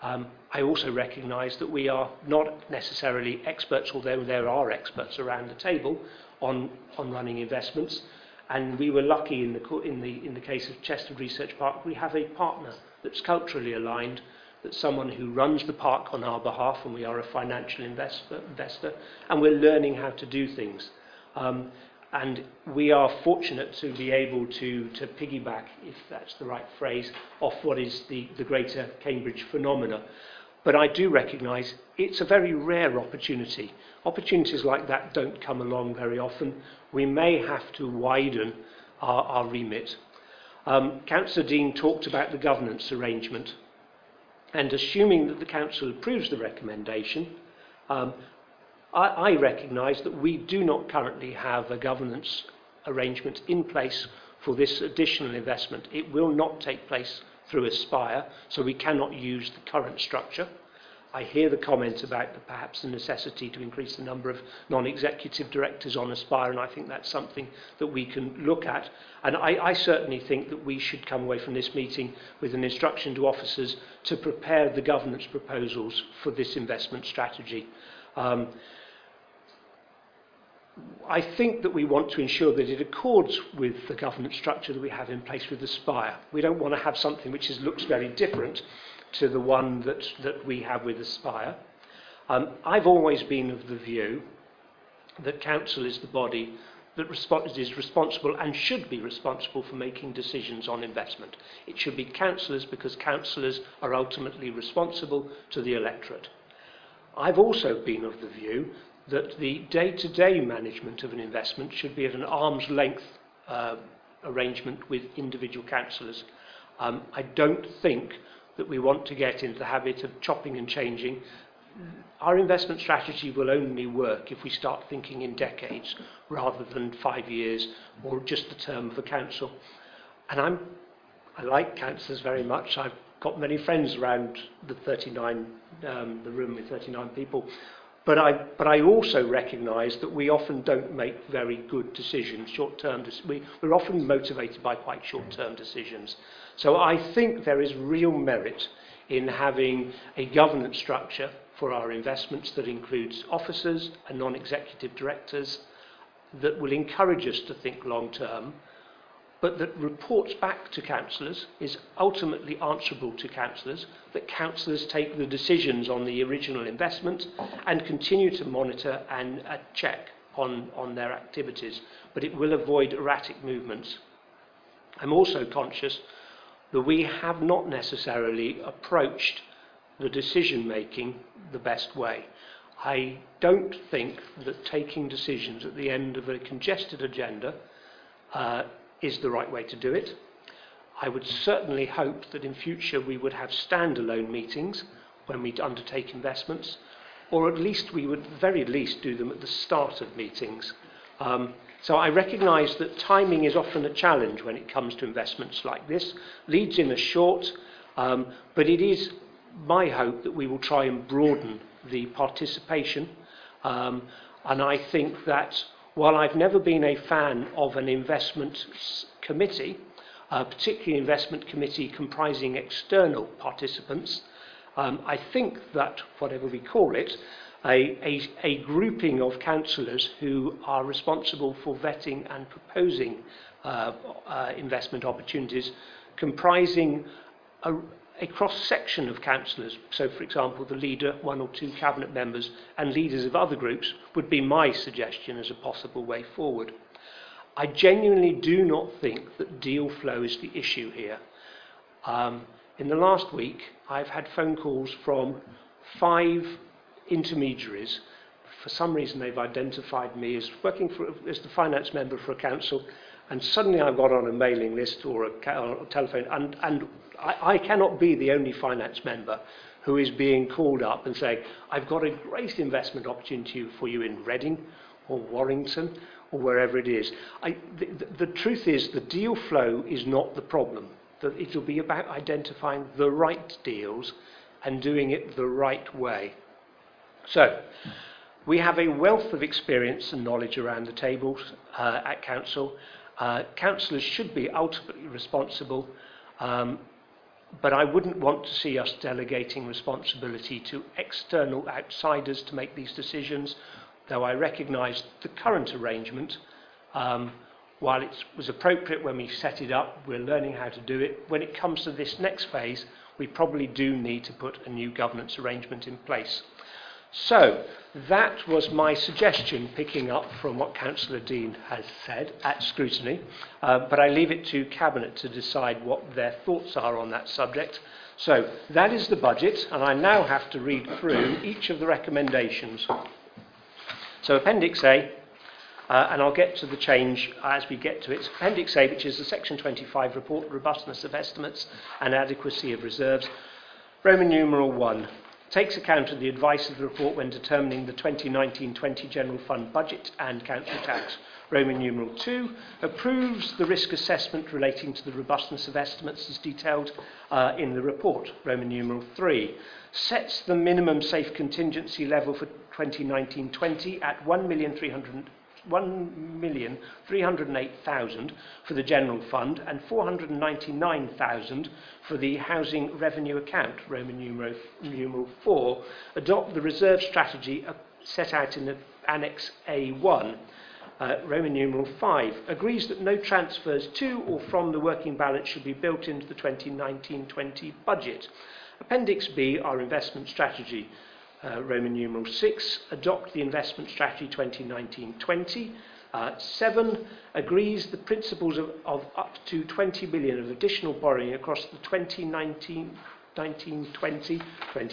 Um, I also recognise that we are not necessarily experts, although there are experts around the table on, on running investments. And we were lucky in the, in, the, in the case of Chesterford Research Park, we have a partner that's culturally aligned, that's someone who runs the park on our behalf, and we are a financial investor, investor and we're learning how to do things. Um, And we are fortunate to be able to, to piggyback, if that's the right phrase, off what is the, the greater Cambridge phenomena. But I do recognise it's a very rare opportunity. Opportunities like that don't come along very often. We may have to widen our, our remit. Um, Councillor Dean talked about the governance arrangement. And assuming that the council approves the recommendation, um, I recognise that we do not currently have a governance arrangement in place for this additional investment. It will not take place through Aspire, so we cannot use the current structure. I hear the comment about the, perhaps the necessity to increase the number of non-executive directors on Aspire, and I think that's something that we can look at. And I, I certainly think that we should come away from this meeting with an instruction to officers to prepare the governance proposals for this investment strategy. Um, I think that we want to ensure that it accords with the governance structure that we have in place with Aspire. We don't want to have something which is, looks very different to the one that, that we have with Aspire. Um, I've always been of the view that council is the body that respons- is responsible and should be responsible for making decisions on investment. It should be councillors, because councillors are ultimately responsible to the electorate. I've also been of the view that the day-to-day management of an investment should be at an arm's length uh, arrangement with individual councillors. Um, I don't think that we want to get into the habit of chopping and changing. Our investment strategy will only work if we start thinking in decades rather than five years or just the term of a council. And I'm, I like councillors very much. I've got many friends around the thirty-nine, um, the room with thirty-nine people. But I, but I also recognise that we often don't make very good decisions, short-term de- we, we're often motivated by quite short-term decisions. So I think there is real merit in having a governance structure for our investments that includes officers and non-executive directors, that will encourage us to think long-term, but that reports back to councillors, is ultimately answerable to councillors, that councillors take the decisions on the original investment and continue to monitor and uh, check on, on their activities, but it will avoid erratic movements. I'm also conscious that we have not necessarily approached the decision-making the best way. I don't think that taking decisions at the end of a congested agenda uh, is the right way to do it. I would certainly hope that in future we would have standalone meetings when we undertake investments, or at least we would, at the very least, do them at the start of meetings. Um, so I recognise that timing is often a challenge when it comes to investments like this. Leads in are short, um, but it is my hope that we will try and broaden the participation. Um, and I think that while I've never been a fan of an investment committee, uh, particularly investment committee comprising external participants, um, I think that, whatever we call it, a, a, a grouping of councillors who are responsible for vetting and proposing uh, uh, investment opportunities, comprising a, a cross-section of councillors, so for example the leader, one or two cabinet members and leaders of other groups would be my suggestion as a possible way forward. I genuinely do not think that deal flow is the issue here. Um, in the last week I've had phone calls from five intermediaries. For some reason they've identified me as working for, as the finance member for a council, and suddenly I've got on a mailing list or a, or a telephone, and, and I, I cannot be the only finance member who is being called up and saying, I've got a great investment opportunity for you in Reading or Warrington or wherever it is. I, the, the, the truth is the deal flow is not the problem. That it'll be about identifying the right deals and doing it the right way. So, we have a wealth of experience and knowledge around the table uh, at council. Uh, councillors should be ultimately responsible, um, but I wouldn't want to see us delegating responsibility to external outsiders to make these decisions, though I recognise the current arrangement. Um, while it was appropriate when we set it up, we're learning how to do it. When it comes to this next phase, we probably do need to put a new governance arrangement in place. So, that was my suggestion, picking up from what Councillor Dean has said at scrutiny, uh, but I leave it to Cabinet to decide what their thoughts are on that subject. So, that is the budget, and I now have to read through each of the recommendations. So, Appendix A, uh, and I'll get to the change as we get to it. Appendix A, which is the Section twenty-five report, robustness of estimates and adequacy of reserves, Roman numeral one. Takes account of the advice of the report when determining the twenty nineteen twenty General Fund budget and council tax. Roman numeral two approves the risk assessment relating to the robustness of estimates as detailed uh, in the report. Roman numeral three sets the minimum safe contingency level for twenty nineteen twenty at one million three hundred thousand one million three hundred eight thousand for the General Fund and four hundred ninety-nine thousand for the Housing Revenue Account, Roman numeral, numeral four, adopt the reserve strategy set out in Annex A one. Uh, Roman numeral five, agrees that no transfers to or from the working balance should be built into the twenty nineteen twenty budget. Appendix B, our investment strategy. Uh, Roman numeral six, adopt the investment strategy twenty nineteen twenty. Uh, seven, agrees the principles of, of up to twenty billion of additional borrowing across the twenty nineteen twenty, twenty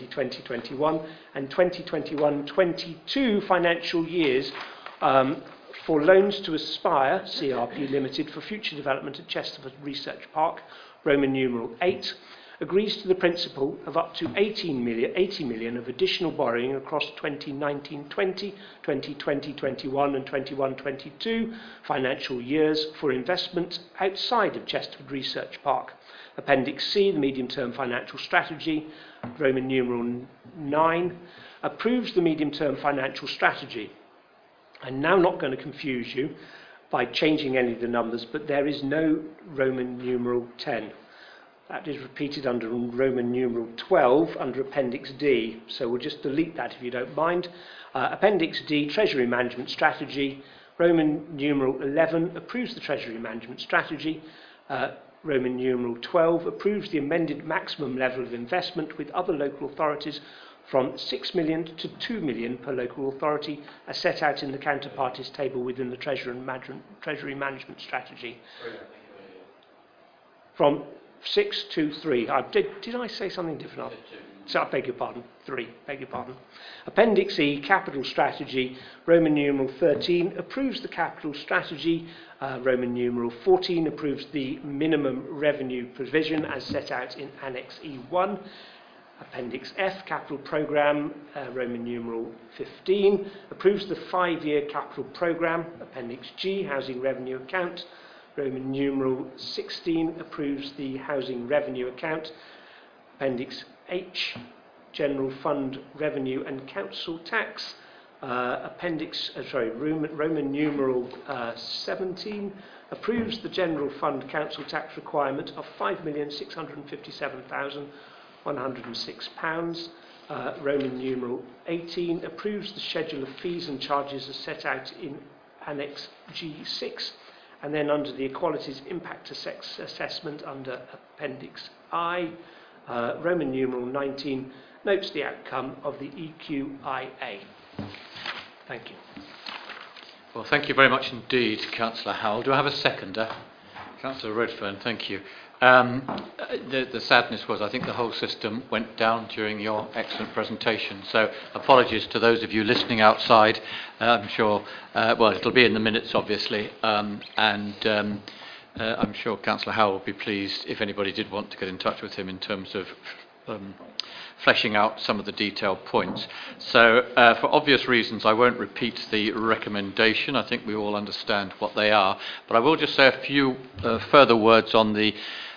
twenty twenty-one and twenty twenty-one twenty-two financial years um, for loans to Aspire, C R P Limited, for future development at Chesterford Research Park, Roman numeral eight. Agrees to the principle of up to eighteen million, eighty million of additional borrowing across twenty nineteen twenty, twenty twenty twenty-one and twenty-one twenty-two financial years for investment outside of Chesterford Research Park. Appendix C, the medium-term financial strategy, Roman numeral nine, approves the medium-term financial strategy. I'm now not going to confuse you by changing any of the numbers, but there is no Roman numeral ten. That is repeated under Roman numeral twelve under Appendix D, so we'll just delete that if you don't mind. Uh, Appendix D, Treasury Management Strategy, Roman numeral eleven approves the Treasury Management Strategy, uh, Roman numeral twelve approves the amended maximum level of investment with other local authorities from six million to two million per local authority as set out in the counterparties table within the Treasury Management, Treasury Management Strategy. From Six, two, three. I did, did I say something different? So I beg your pardon. Three. Beg your pardon. Appendix E, Capital Strategy, Roman numeral thirteen, approves the Capital Strategy. Uh, Roman numeral fourteen approves the minimum revenue provision as set out in Annex E one. Appendix F, Capital Programme, uh, Roman numeral fifteen, approves the five-year Capital Programme. Appendix G, Housing Revenue Account. Roman numeral sixteen approves the Housing Revenue Account. Appendix H, General Fund Revenue and Council Tax. Uh, appendix, uh, sorry, Roman, Roman numeral uh, seventeen approves the General Fund Council Tax requirement of five million six hundred fifty-seven thousand one hundred six pounds. Uh, Roman numeral eighteen approves the schedule of fees and charges as set out in Annex G six. And then under the Equalities Impact Assessment under Appendix I, uh, Roman numeral nineteen, notes the outcome of the E Q I A. Thank you. Well, thank you very much indeed, Councillor Howell. Do I have a seconder? Councillor Redfern, thank you. Um, the, the sadness was, I think the whole system went down during your excellent presentation. So apologies to those of you listening outside. Uh, I'm sure, uh, well, it'll be in the minutes, obviously. Um, and um, uh, I'm sure Councillor Howell will be pleased if anybody did want to get in touch with him in terms of um, fleshing out some of the detailed points. So uh, for obvious reasons, I won't repeat the recommendation. I think we all understand what they are. But I will just say a few uh, further words on the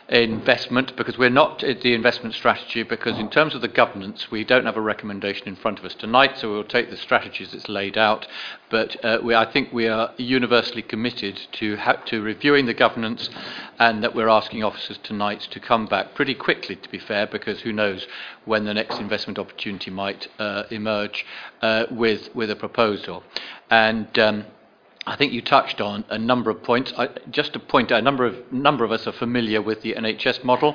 investment, because we're not at the investment strategy, because in terms of the governance we don't have a recommendation in front of us tonight, so we'll take the strategies that's laid out, but uh, we, I think we are universally committed to ha- to reviewing the governance, and that we're asking officers tonight to come back pretty quickly, to be fair, because who knows when the next investment opportunity might uh, emerge uh, with with a proposal. And um, I think you touched on a number of points. I, just to point out, a number of number of us are familiar with the N H S model.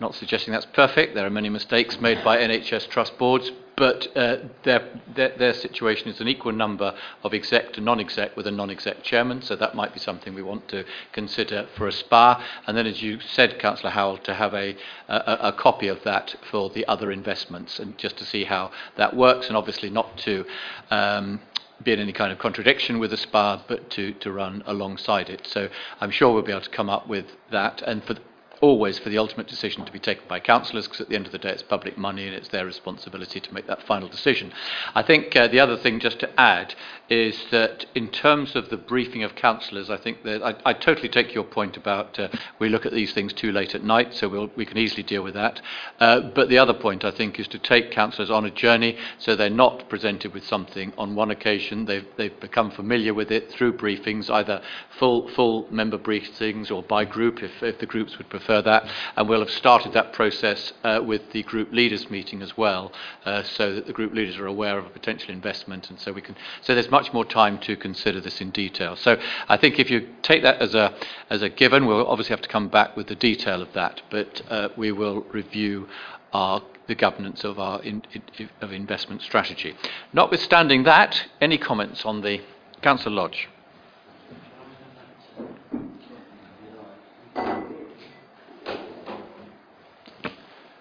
Not suggesting that's perfect. There are many mistakes made by N H S trust boards, but uh, their, their their situation is an equal number of exec to non-exec with a non-exec chairman. So that might be something we want to consider for Aspire. And then, as you said, Councillor Howell, to have a, a a copy of that for the other investments, and just to see how that works, and obviously not to. Um, be in any kind of contradiction with Aspire, but to, to run alongside it. So I'm sure we'll be able to come up with that, and for the, always for the ultimate decision to be taken by councillors, because at the end of the day it's public money and it's their responsibility to make that final decision. I think uh, the other thing just to add is that in terms of the briefing of councillors, I think that I, I totally take your point about uh, we look at these things too late at night, so we'll, we can easily deal with that. Uh, but the other point, I think, is to take councillors on a journey, so they're not presented with something on one occasion. They've, they've become familiar with it through briefings, either full full member briefings or by group, if, if the groups would prefer that, and we'll have started that process uh, with the group leaders meeting as well, uh, so that the group leaders are aware of a potential investment, and so we can. So there's much more time to consider this in detail. So I think if you take that as a as a given, we'll obviously have to come back with the detail of that, but uh, we will review our the governance of our in, in, of investment strategy. Notwithstanding that, any comments on the Councillor Lodge?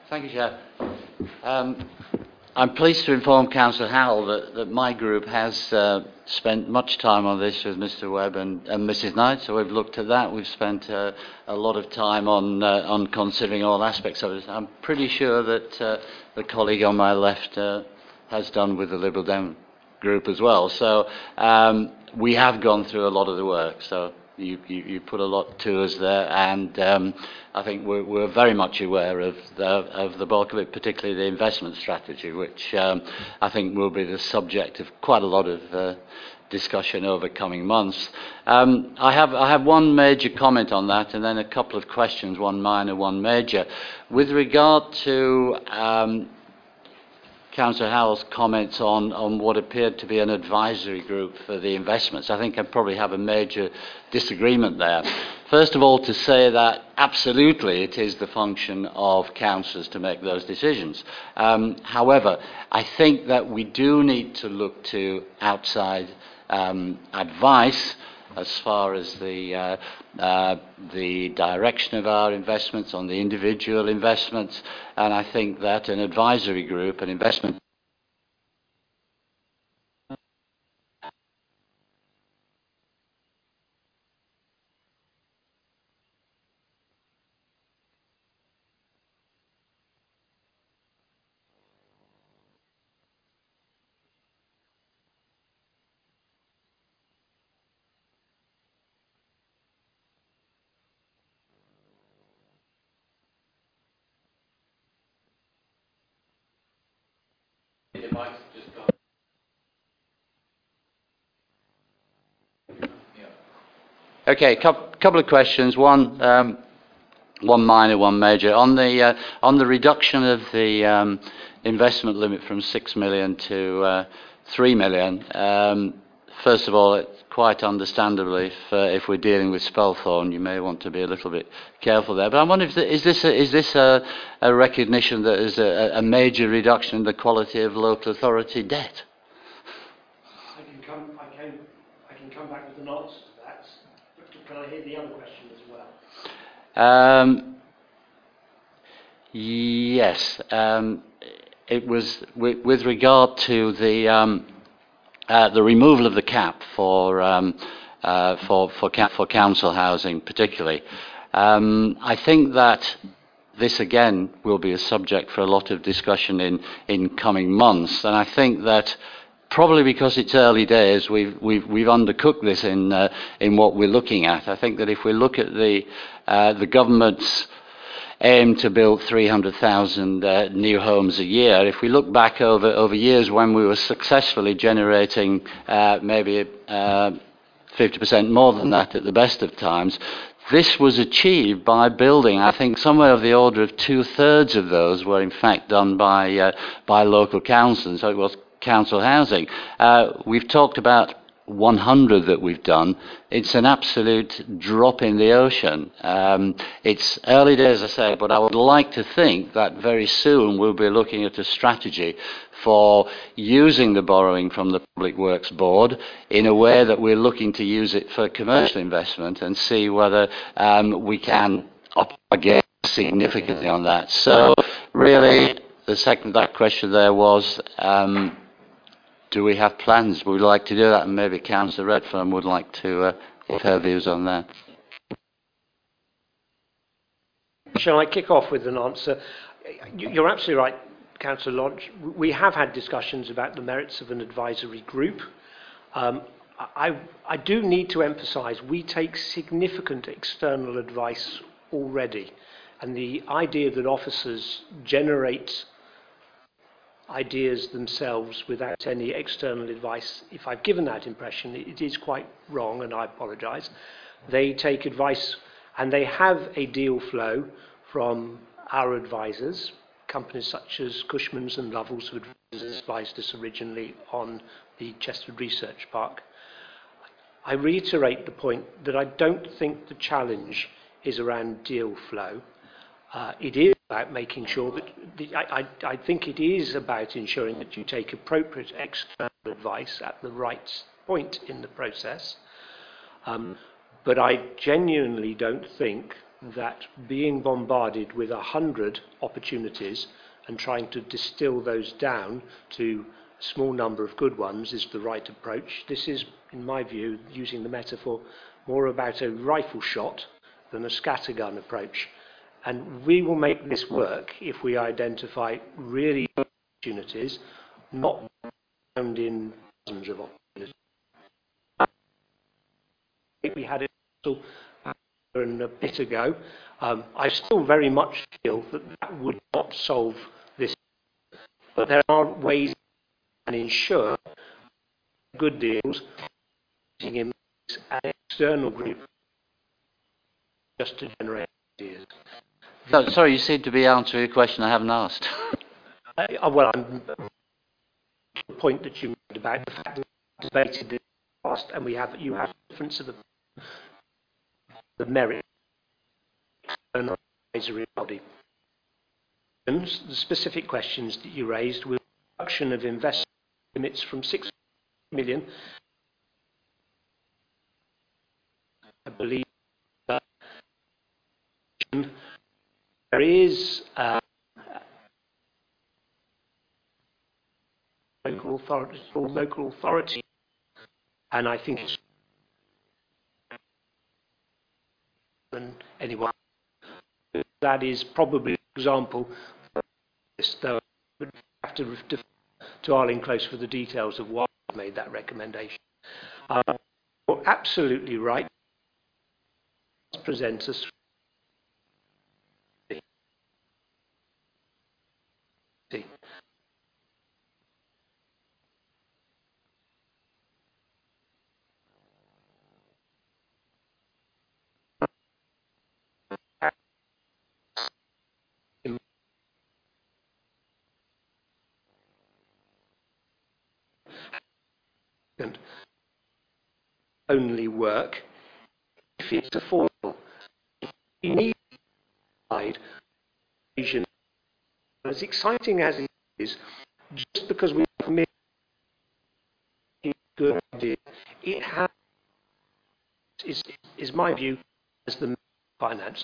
Thank you, Chair. Um, I'm pleased to inform Councillor Howell that, that my group has uh, spent much time on this with Mister Webb and, and Missus Knight, so we've looked at that. We've spent uh, a lot of time on uh, on considering all aspects of it. I'm pretty sure that uh, the colleague on my left uh, has done with the Liberal Dem group as well. So um, we have gone through a lot of the work. So. You, you, you put a lot to us there, and um, I think we're, we're very much aware of the, of the bulk of it, particularly the investment strategy, which um, I think will be the subject of quite a lot of uh, discussion over coming months. Um, I have I have one major comment on that, and then a couple of questions, one minor, one major. With regard to um, Councillor Howell's comments on, on what appeared to be an advisory group for the investments, I think I probably have a major disagreement there. First of all, to say that absolutely it is the function of councillors to make those decisions. Um, however, I think that we do need to look to outside um, advice as far as the uh, uh, the direction of our investments, on the individual investments, and I think that an advisory group, an investment Okay, a couple of questions. One, um, one minor, one major. On the uh, on the reduction of the um, investment limit from six million to uh, three million. Um, First of all, it's quite understandably, if, uh, if we're dealing with Spelthorne, you may want to be a little bit careful there. But I wonder, if the, is this, a, is this a, a recognition that there's a, a major reduction in the quality of local authority debt? I can come, I can, I can come back with an answer to that, but can I hear the other question as well? Um, yes. Um, it was with, with regard to the... Um, Uh, the removal of the cap for um, uh, for for, ca for council housing, particularly, um, I think that this again will be a subject for a lot of discussion in in coming months. And I think that probably because it's early days, we've we've we've undercooked this in uh, in what we're looking at. I think that if we look at the uh, the government's aim to build three hundred thousand uh, new homes a year. If we look back over over years when we were successfully generating uh, maybe uh, fifty percent more than that at the best of times, this was achieved by building, I think, somewhere of the order of two-thirds of those were in fact done by uh, by local councils, so it was council housing. Uh, we've talked about one hundred that we've done. It's an absolute drop in the ocean. Um, it's early days, as I say, but I would like to think that very soon we'll be looking at a strategy for using the borrowing from the Public Works Board in a way that we're looking to use it for commercial investment and see whether um, we can up again significantly on that. So really, the second that question there was, um, do we have plans? Would we like to do that? And maybe Councillor Redfern would like to uh, give her views on that. Shall I kick off with an answer? You're absolutely right, Councillor Lodge. We have had discussions about the merits of an advisory group. Um, I, I do need to emphasise we take significant external advice already. And the idea that officers generate ideas themselves without any external advice, if I've given that impression, it is quite wrong, and I apologise. They take advice and they have a deal flow from our advisors, companies such as Cushman's and Lovell's, who advised us originally on the Chesterford Research Park. I reiterate the point that I don't think the challenge is around deal flow. Uh, it is about making sure that, the, I, I, I think it is about ensuring that you take appropriate external advice at the right point in the process. Um, but I genuinely don't think that being bombarded with a hundred opportunities and trying to distill those down to a small number of good ones is the right approach. This is, in my view, using the metaphor, more about a rifle shot than a scattergun approach. And we will make this work if we identify really good opportunities, not found in thousands of opportunities. I think we had it a bit ago. Um, I still very much feel that that would not solve this, but there are ways to ensure good deals in an external group just to generate ideas. No, sorry, you seem to be answering a question I haven't asked. I, well, I'm, the point that you made about the fact that we debated this past, and we have you have a difference of the, the merit and advisory body. And the specific questions that you raised were the reduction of investment limits from six million. I believe that. There is uh, local authority, local authority, and I think it's than anyone. That is probably an example of this, though I would have to refer to Arlene Close for the details of why I made that recommendation. Uh, you're absolutely right. Present us. only work if it's affordable. We need to provide occasion. As exciting as it is, just because we have made a good idea, it has, is, is my view, as the finance.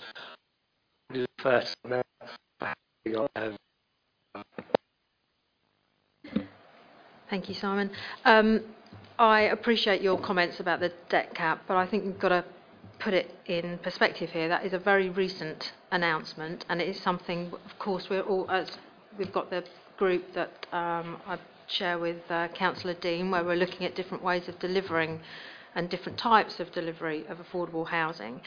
First, thank you, Simon. Um, I appreciate your comments about the debt cap, but I think we've got to put it in perspective here. That is a very recent announcement, and it is something, of course, we're all, as we've got the group that um, I share with uh, Councillor Dean, where we're looking at different ways of delivering and different types of delivery of affordable housing.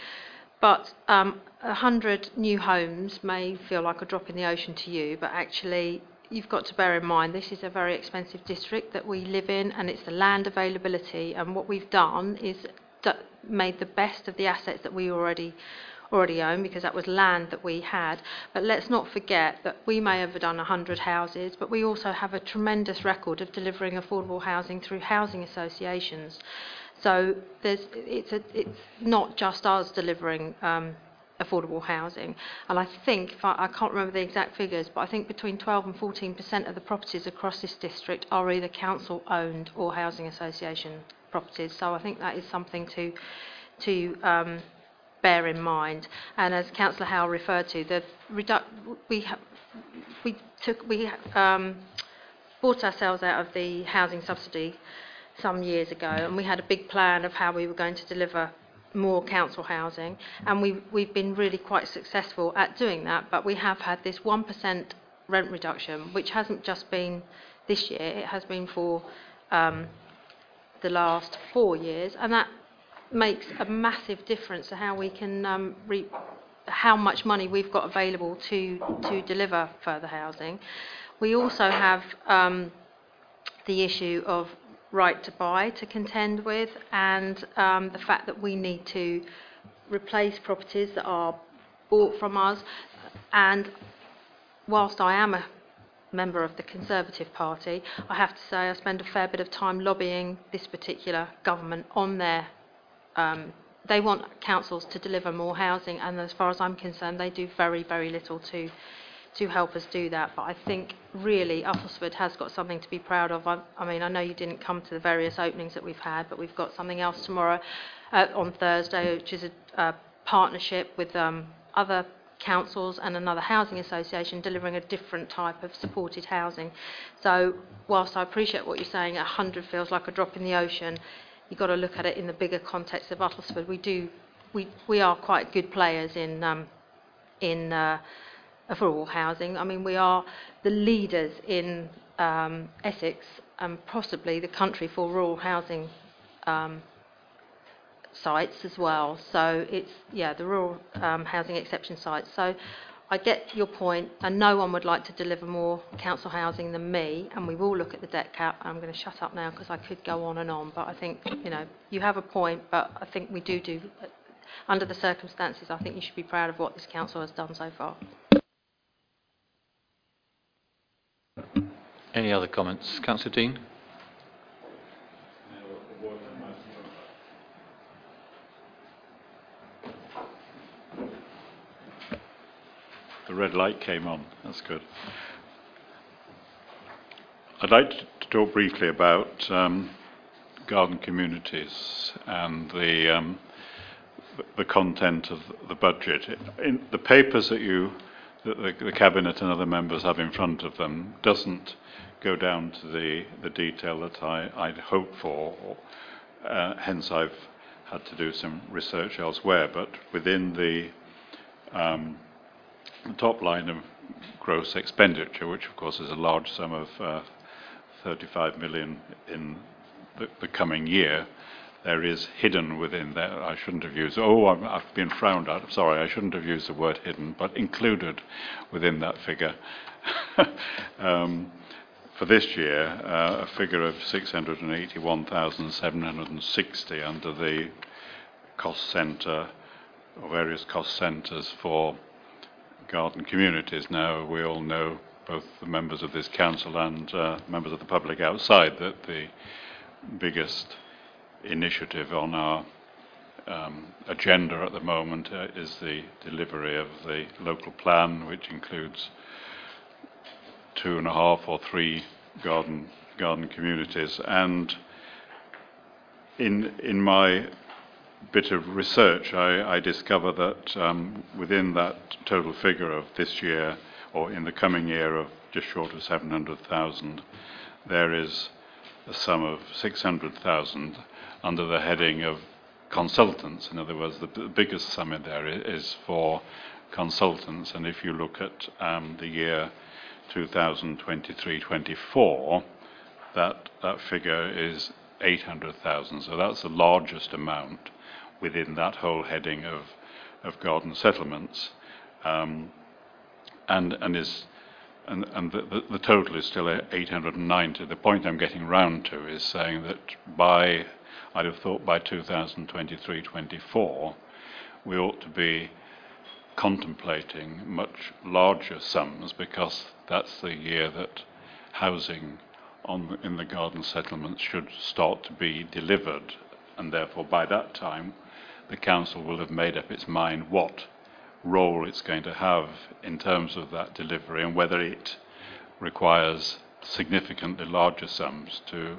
But um, one hundred new homes may feel like a drop in the ocean to you, but actually you've got to bear in mind this is a very expensive district that we live in, and it's the land availability, and what we've done is d- made the best of the assets that we already already own, because that was land that we had. But let's not forget that we may have done one hundred houses, but we also have a tremendous record of delivering affordable housing through housing associations. So there's, it's, a, it's not just us delivering um, affordable housing. And I think, if I, I can't remember the exact figures, but I think between twelve and fourteen percent of the properties across this district are either council-owned or housing association properties. So I think that is something to, to um, bear in mind. And as Councillor Howell referred to, the redu- we, ha- we, took, we um, bought ourselves out of the housing subsidy some years ago, and we had a big plan of how we were going to deliver more council housing, and we, we've been really quite successful at doing that. But we have had this one percent rent reduction, which hasn't just been this year, it has been for um, the last four years, and that makes a massive difference to how we can um, reap how much money we've got available to, to deliver further housing. We also have um, the issue of right to buy to contend with, and um, the fact that we need to replace properties that are bought from us. And whilst I am a member of the Conservative Party, I have to say I spend a fair bit of time lobbying this particular government on their um, they want councils to deliver more housing, and as far as I'm concerned they do very, very little to to help us do that. But I think really Uttlesford has got something to be proud of. I, I mean, I know you didn't come to the various openings that we've had, but we've got something else tomorrow uh, on Thursday, which is a, a partnership with um, other councils and another housing association delivering a different type of supported housing. So whilst I appreciate what you're saying, one hundred feels like a drop in the ocean, you've got to look at it in the bigger context of Uttlesford. We do, we, we are quite good players in um, in uh, affordable housing. I mean, we are the leaders in um, Essex and possibly the country for rural housing um, sites as well. So it's, yeah, the rural um, housing exception sites. So I get your point, and no one would like to deliver more council housing than me, and we will look at the debt cap. I'm going to shut up now because I could go on and on, but I think, you know, you have a point, but I think we do do, under the circumstances, I think you should be proud of what this council has done so far. Any other comments? Councillor Dean? The red light came on. That's good. I'd like to talk briefly about um, garden communities and the, um, the content of the budget. In the papers that you, that the, the Cabinet and other members have in front of them doesn't go down to the, the detail that I, I'd hoped for, uh, hence I've had to do some research elsewhere. But within the um, top line of gross expenditure, which of course is a large sum of uh, thirty-five million in the, the coming year, there is hidden within that, I shouldn't have used, oh, I'm, I've been frowned at, sorry, I shouldn't have used the word hidden, but included within that figure. um, for this year, uh, a figure of six hundred eighty-one thousand seven hundred sixty under the cost centre, or various cost centres for garden communities. Now, we all know, both the members of this council and uh, members of the public outside, that the biggest initiative on our um, agenda at the moment uh, is the delivery of the local plan, which includes two and a half or three garden garden communities. And in in my bit of research, I, I discover that um, within that total figure of this year, or in the coming year, of just short of seven hundred thousand, there is a sum of six hundred thousand under the heading of consultants. In other words, the, the biggest sum in there is for consultants. And if you look at um, the year twenty twenty-three twenty-four, that, that figure is eight hundred thousand. So that's the largest amount within that whole heading of, of garden settlements, um, and and is and, and the, the, the total is still eight hundred ninety. The point I'm getting round to is saying that by I'd have thought by two thousand twenty-three twenty-four we ought to be contemplating much larger sums, because that's the year that housing on the, in the garden settlements should start to be delivered. And therefore, by that time, the council will have made up its mind what role it's going to have in terms of that delivery, and whether it requires significantly larger sums to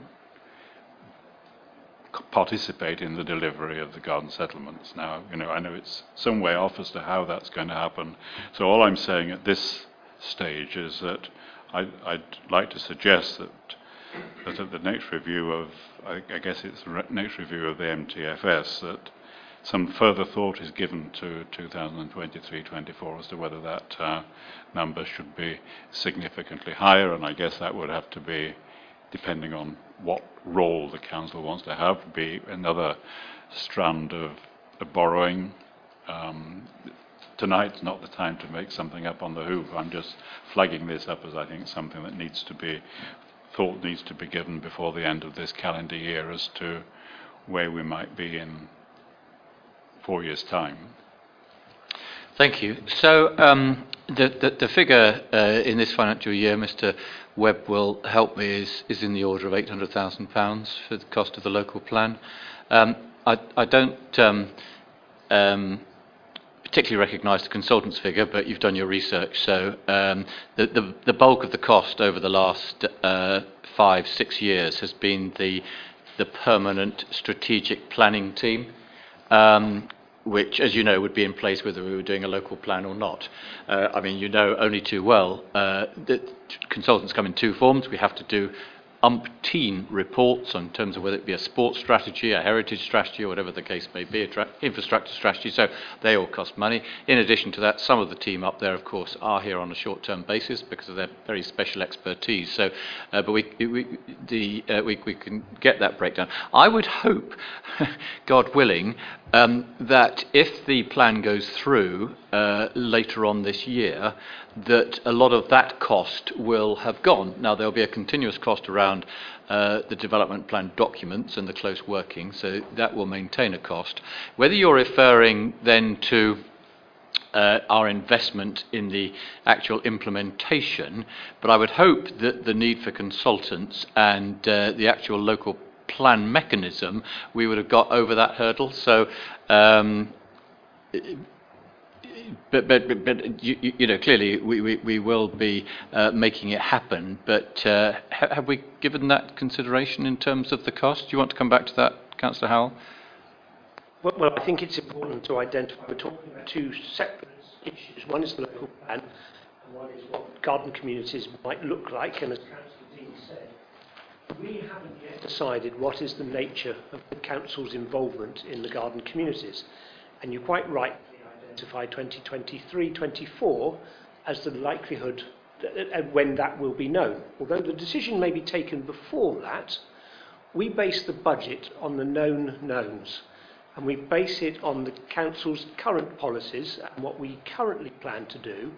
participate in the delivery of the garden settlements. Now, you know, I know it's some way off as to how that's going to happen. So all I'm saying at this stage is that I'd, I'd like to suggest that that at the next review of, I, I guess it's the re- next review of the M T F S, that some further thought is given to twenty twenty-three twenty-four as to whether that uh, number should be significantly higher. And I guess that would have to be, depending on what role the council wants to have, be another strand of, of borrowing. Um, Tonight's not the time to make something up on the hoof. I'm just flagging this up as I think something that needs to be thought needs to be given before the end of this calendar year as to where we might be in four years' time. Thank you. So um, the, the, the figure uh, in this financial year, Mister Webb will help me, is, is in the order of eight hundred thousand pounds for the cost of the local plan. Um, I, I don't um, um, particularly recognise the consultants figure, but you've done your research, so um, the, the the bulk of the cost over the last uh, five, six years has been the the permanent strategic planning team, um, which, as you know, would be in place whether we were doing a local plan or not. Uh, I mean, you know only too well uh, that consultants come in two forms. We have to do umpteen reports on terms of whether it be a sports strategy, a heritage strategy, or whatever the case may be, a tra- infrastructure strategy, so they all cost money. In addition to that, some of the team up there, of course, are here on a short-term basis because of their very special expertise. So, uh, but we we, the, uh, we we can get that breakdown. I would hope, God willing, um, that if the plan goes through uh, later on this year, that a lot of that cost will have gone. Now, there'll be a continuous cost around uh, the development plan documents and the close working, so that will maintain a cost. Whether you're referring then to uh, our investment in the actual implementation, but I would hope that the need for consultants and uh, the actual local plan mechanism, we would have got over that hurdle. So um, it, But, but, but you, you know, clearly we, we, we will be uh, making it happen. But uh, ha- have we given that consideration in terms of the cost? Do you want to come back to that, Councillor Howell? Well, well, I think it's important to identify. We're talking about two separate issues. One is the local plan, and one is what garden communities might look like. And as Councillor Dean said, we haven't yet decided what is the nature of the council's involvement in the garden communities. And you're quite right. twenty twenty-three twenty-four as the likelihood that, when that will be known. Although the decision may be taken before that, we base the budget on the known knowns, and we base it on the council's current policies and what we currently plan to do,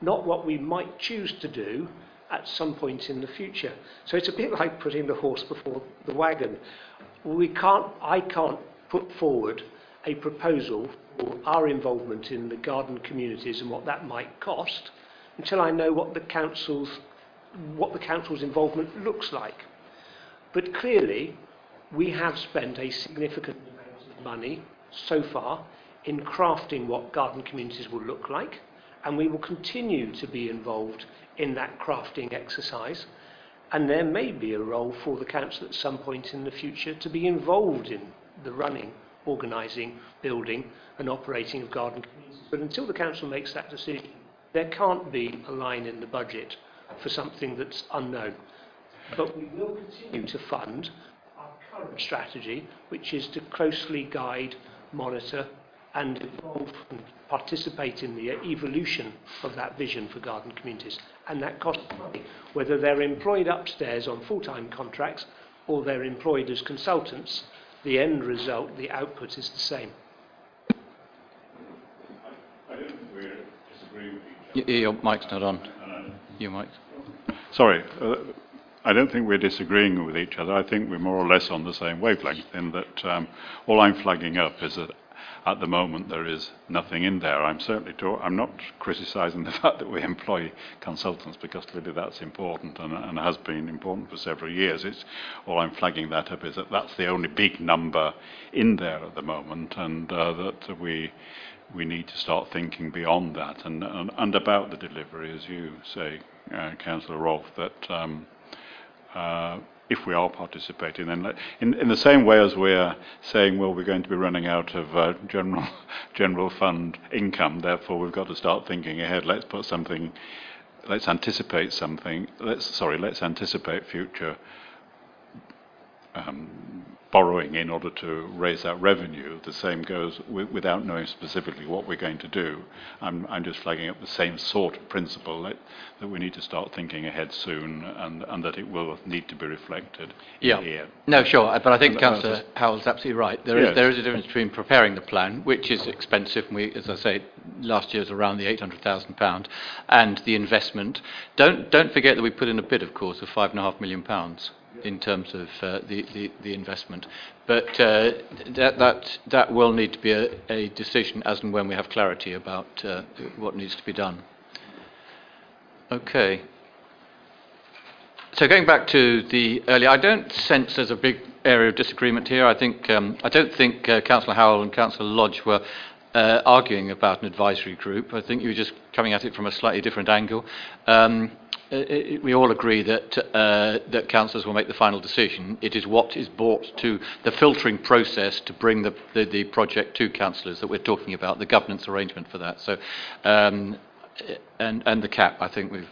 not what we might choose to do at some point in the future. So it's a bit like putting the horse before the wagon. We can't, I can't put forward a proposal for our involvement in the garden communities and what that might cost until I know what the council's what the council's involvement looks like. But clearly we have spent a significant amount of money so far in crafting what garden communities will look like, and we will continue to be involved in that crafting exercise. And there may be a role for the council at some point in the future to be involved in the running, organising, building and operating of garden communities. But until the council makes that decision, there can't be a line in the budget for something that's unknown. But we will continue to fund our current strategy, which is to closely guide, monitor and involve and participate in the evolution of that vision for garden communities. And that costs money, whether they're employed upstairs on full-time contracts or they're employed as consultants, the end result, the output is the same. I don't think we're disagreeing with each other. Your mic's not on. Your mic. Sorry, uh, I don't think we're disagreeing with each other. I think we're more or less on the same wavelength in that um, all I'm flagging up is that at the moment, there is nothing in there. I'm certainly talk- I'm not criticising the fact that we employ consultants, because clearly that's important and, and has been important for several years. It's all I'm flagging that up is that that's the only big number in there at the moment, and uh, that we we need to start thinking beyond that and and, and about the delivery, as you say, uh, Councillor Rolfe, that um, uh, if we are participating, then in, in the same way as we're saying, well, we're going to be running out of uh, general general fund income, therefore we've got to start thinking ahead. Let's put something, let's anticipate something. Let's sorry, let's anticipate future um, borrowing in order to raise that revenue. The same goes w- without knowing specifically what we're going to do. I'm, I'm just flagging up the same sort of principle that, that we need to start thinking ahead soon, and, and that it will need to be reflected. Yeah. Here. No, sure, but I think Councillor Howell's absolutely right. There yes. is there is a difference between preparing the plan, which is expensive, and we, as I say, last year was around the eight hundred thousand pounds, and the investment. Don't don't forget that we put in a bid, of course, of five and a half million pounds. In terms of uh, the, the, the investment. But uh, that, that that will need to be a, a decision as and when we have clarity about uh, what needs to be done. Okay. So going back to the earlier, I don't sense there's a big area of disagreement here. I think um, I don't think uh, Councillor Howell and Councillor Lodge were uh, arguing about an advisory group. I think you were just coming at it from a slightly different angle. Um, Uh, we all agree that uh, that councillors will make the final decision. It is what is brought to the filtering process to bring the, the, the project to councillors that we're talking about, the governance arrangement for that. So, um, and and the cap, I think we've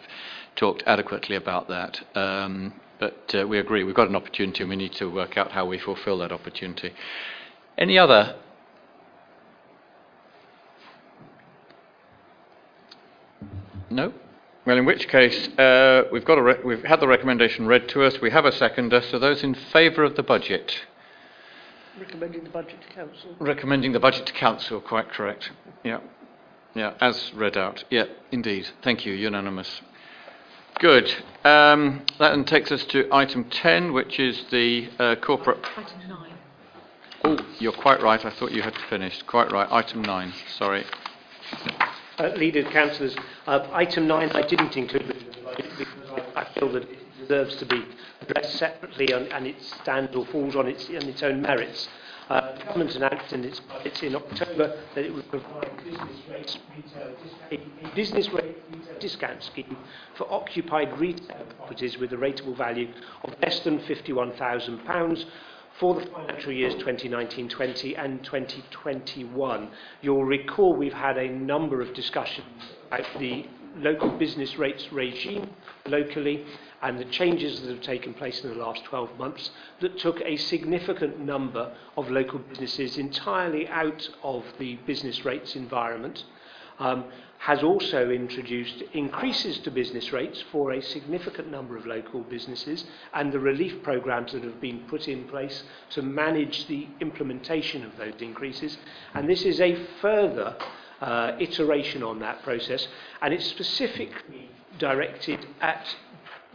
talked adequately about that. Um, but uh, we agree we've got an opportunity and we need to work out how we fulfil that opportunity. Any other? No? Well, in which case, uh, we've got a re- we've had the recommendation read to us. We have a seconder. So those in favour of the budget. Recommending the budget to council. Recommending the budget to council. Quite correct. Yeah, yeah. As read out. Yeah, indeed. Thank you. Unanimous. Good. Um, that then takes us to item ten, which is the uh, corporate. Item nine. Oh, you're quite right. I thought you had finished. Quite right. Item nine. Sorry. Uh, leaders, councillors, uh, item nine I didn't include in the budget because I feel that it deserves to be addressed separately and, and it stands or falls on its, on its own merits. Uh, the government announced in its budget in October that it would provide business rates, retail, a business rate retail discount scheme for occupied retail properties with a rateable value of less than fifty-one thousand pounds. For the financial years twenty nineteen twenty and twenty twenty-one. You'll recall we've had a number of discussions about the local business rates regime locally and the changes that have taken place in the last twelve months that took a significant number of local businesses entirely out of the business rates environment. Um, has also introduced increases to business rates for a significant number of local businesses, and the relief programmes that have been put in place to manage the implementation of those increases. And this is a further uh, iteration on that process, and it's specifically directed at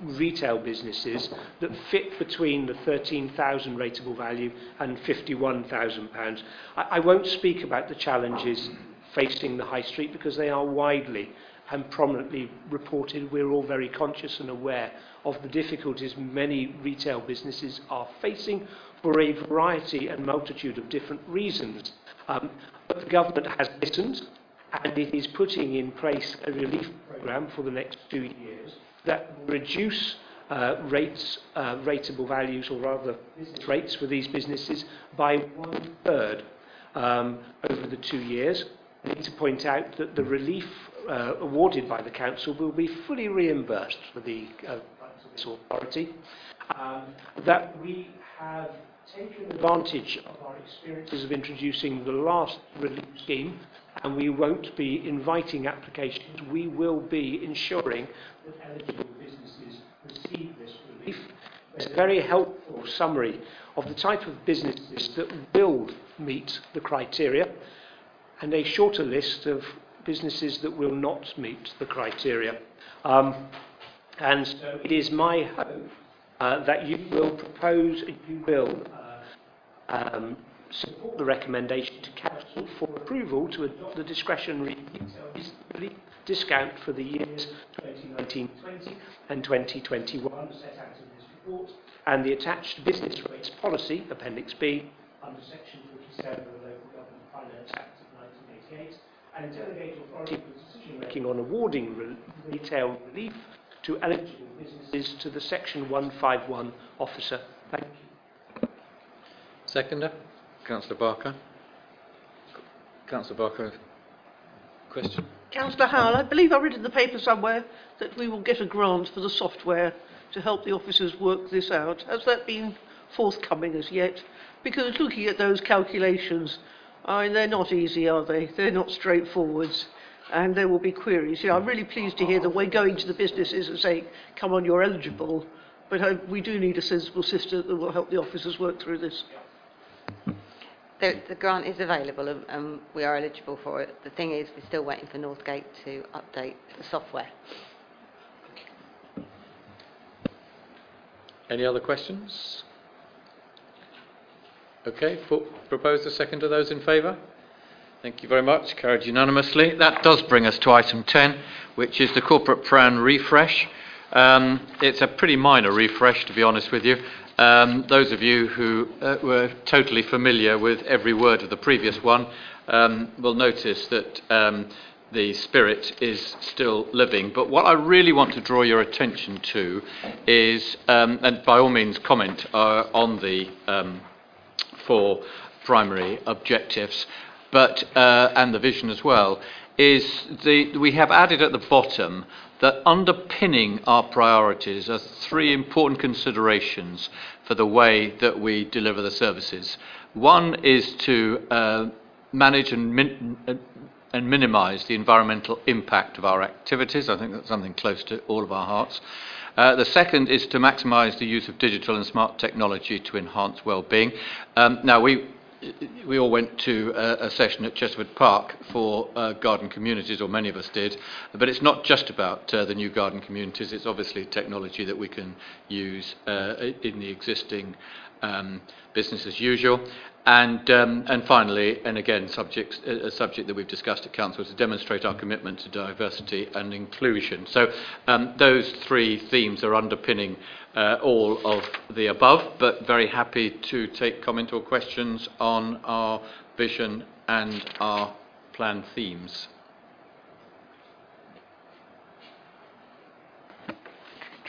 retail businesses that fit between the thirteen thousand pounds rateable value and fifty-one thousand pounds. I, I won't speak about the challenges facing the high street because they are widely and prominently reported. We're all very conscious and aware of the difficulties many retail businesses are facing, for a variety and multitude of different reasons. Um, but the government has listened, and it is putting in place a relief programme for the next two years that reduce uh, rates, uh, rateable values, or rather business rates for these businesses by one third um, over the two years. I need to point out that the relief uh, awarded by the council will be fully reimbursed for the uh, authority. Um, that we have taken advantage of our experiences of introducing the last relief scheme, and we won't be inviting applications. We will be ensuring that eligible businesses receive this relief. It's a very helpful summary of the type of businesses that will meet the criteria, and a shorter list of businesses that will not meet the criteria. Um, and so it is my hope uh, that you will propose, you will uh, um, support the recommendation to Council for approval to adopt the discretionary detail discount for the years twenty nineteen twenty and twenty twenty-one set out in this report, and the attached business rates policy, Appendix B, under Section forty-seven of the Local Government Finance Act of nineteen eighty-eight, and delegate authority for decision making on awarding re retail relief to eligible businesses to the Section one fifty-one officer. Thank you. Seconder. Councillor Barker. Councillor Barker, question. Councillor Howell, I believe I read in the paper somewhere that we will get a grant for the software to help the officers work this out. Has that been forthcoming as yet? Because looking at those calculations, I mean, they're not easy, are they? They're not straightforward, and there will be queries. Yeah, I'm really pleased to hear that we're going to the businesses and saying, come on, you're eligible, but I, we do need a sensible system that will help the officers work through this. The, the grant is available, and um, we are eligible for it. The thing is, we're still waiting for Northgate to update the software. Any other questions? Okay, for, propose the second of those in favour. Thank you very much. Carried unanimously. That does bring us to item ten, which is the corporate plan refresh. Um, it's a pretty minor refresh, to be honest with you. Um, those of you who uh, were totally familiar with every word of the previous one um, will notice that um, the spirit is still living. But what I really want to draw your attention to is, um, and by all means comment uh, on the um, four primary objectives, but uh, and the vision as well, is the, we have added at the bottom that underpinning our priorities are three important considerations for the way that we deliver the services. One is to uh, manage and, min and minimise the environmental impact of our activities. I think that's something close to all of our hearts. Uh, the second is to maximise the use of digital and smart technology to enhance well-being. Um, now, we We all went to a session at Chesterford Park for uh, garden communities, or many of us did, but it's not just about uh, the new garden communities. It's obviously technology that we can use uh, in the existing um, business as usual. And, um, and finally, and again, subjects, a subject that we've discussed at Council, to demonstrate our commitment to diversity and inclusion. So um, those three themes are underpinning uh, all of the above, but very happy to take comment or questions on our vision and our plan themes.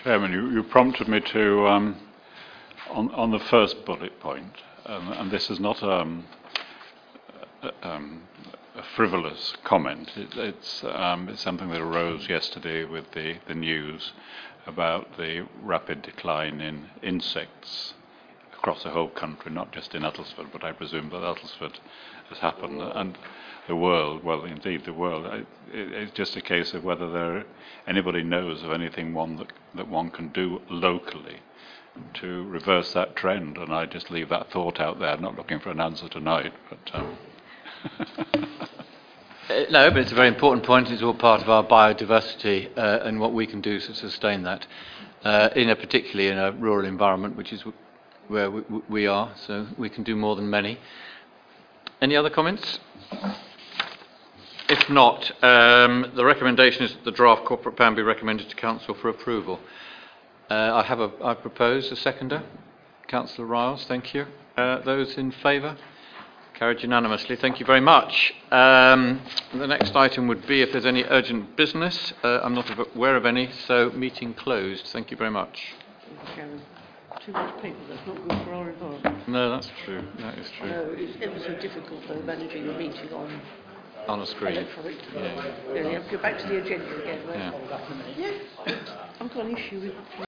Chairman, you, you prompted me to, um, on, on the first bullet point, Um, and this is not um, um, a frivolous comment. It, it's, um, it's something that arose yesterday with the, the news about the rapid decline in insects across the whole country, not just in Uttlesford, but I presume that Uttlesford has happened. And the world, well, indeed the world, it, it, it's just a case of whether there anybody knows of anything one that, that one can do locally to reverse that trend, and I just leave that thought out there. I'm not looking for an answer tonight, but um. No, but it's a very important point. It's all part of our biodiversity uh, and what we can do to sustain that, uh, in a particularly in a rural environment, which is where we, we are. So we can do more than many. Any other comments? If not, um, the recommendation is that the draft corporate plan be recommended to Council for approval. Uh, I have a. I propose a seconder. Councillor Riles, thank you. Uh, those in favour? Carried unanimously. Thank you very much. Um, the next item would be if there's any urgent business. Uh, I'm not aware of any, so meeting closed. Thank you very much. Too much paper, that's not good for our environment. No, that's true. That is true. No, it's ever so difficult, though, managing the meeting on... on a screen. Electronic. Yeah. Yeah, yeah. Go back to the agenda again. Yeah. I've got an issue with...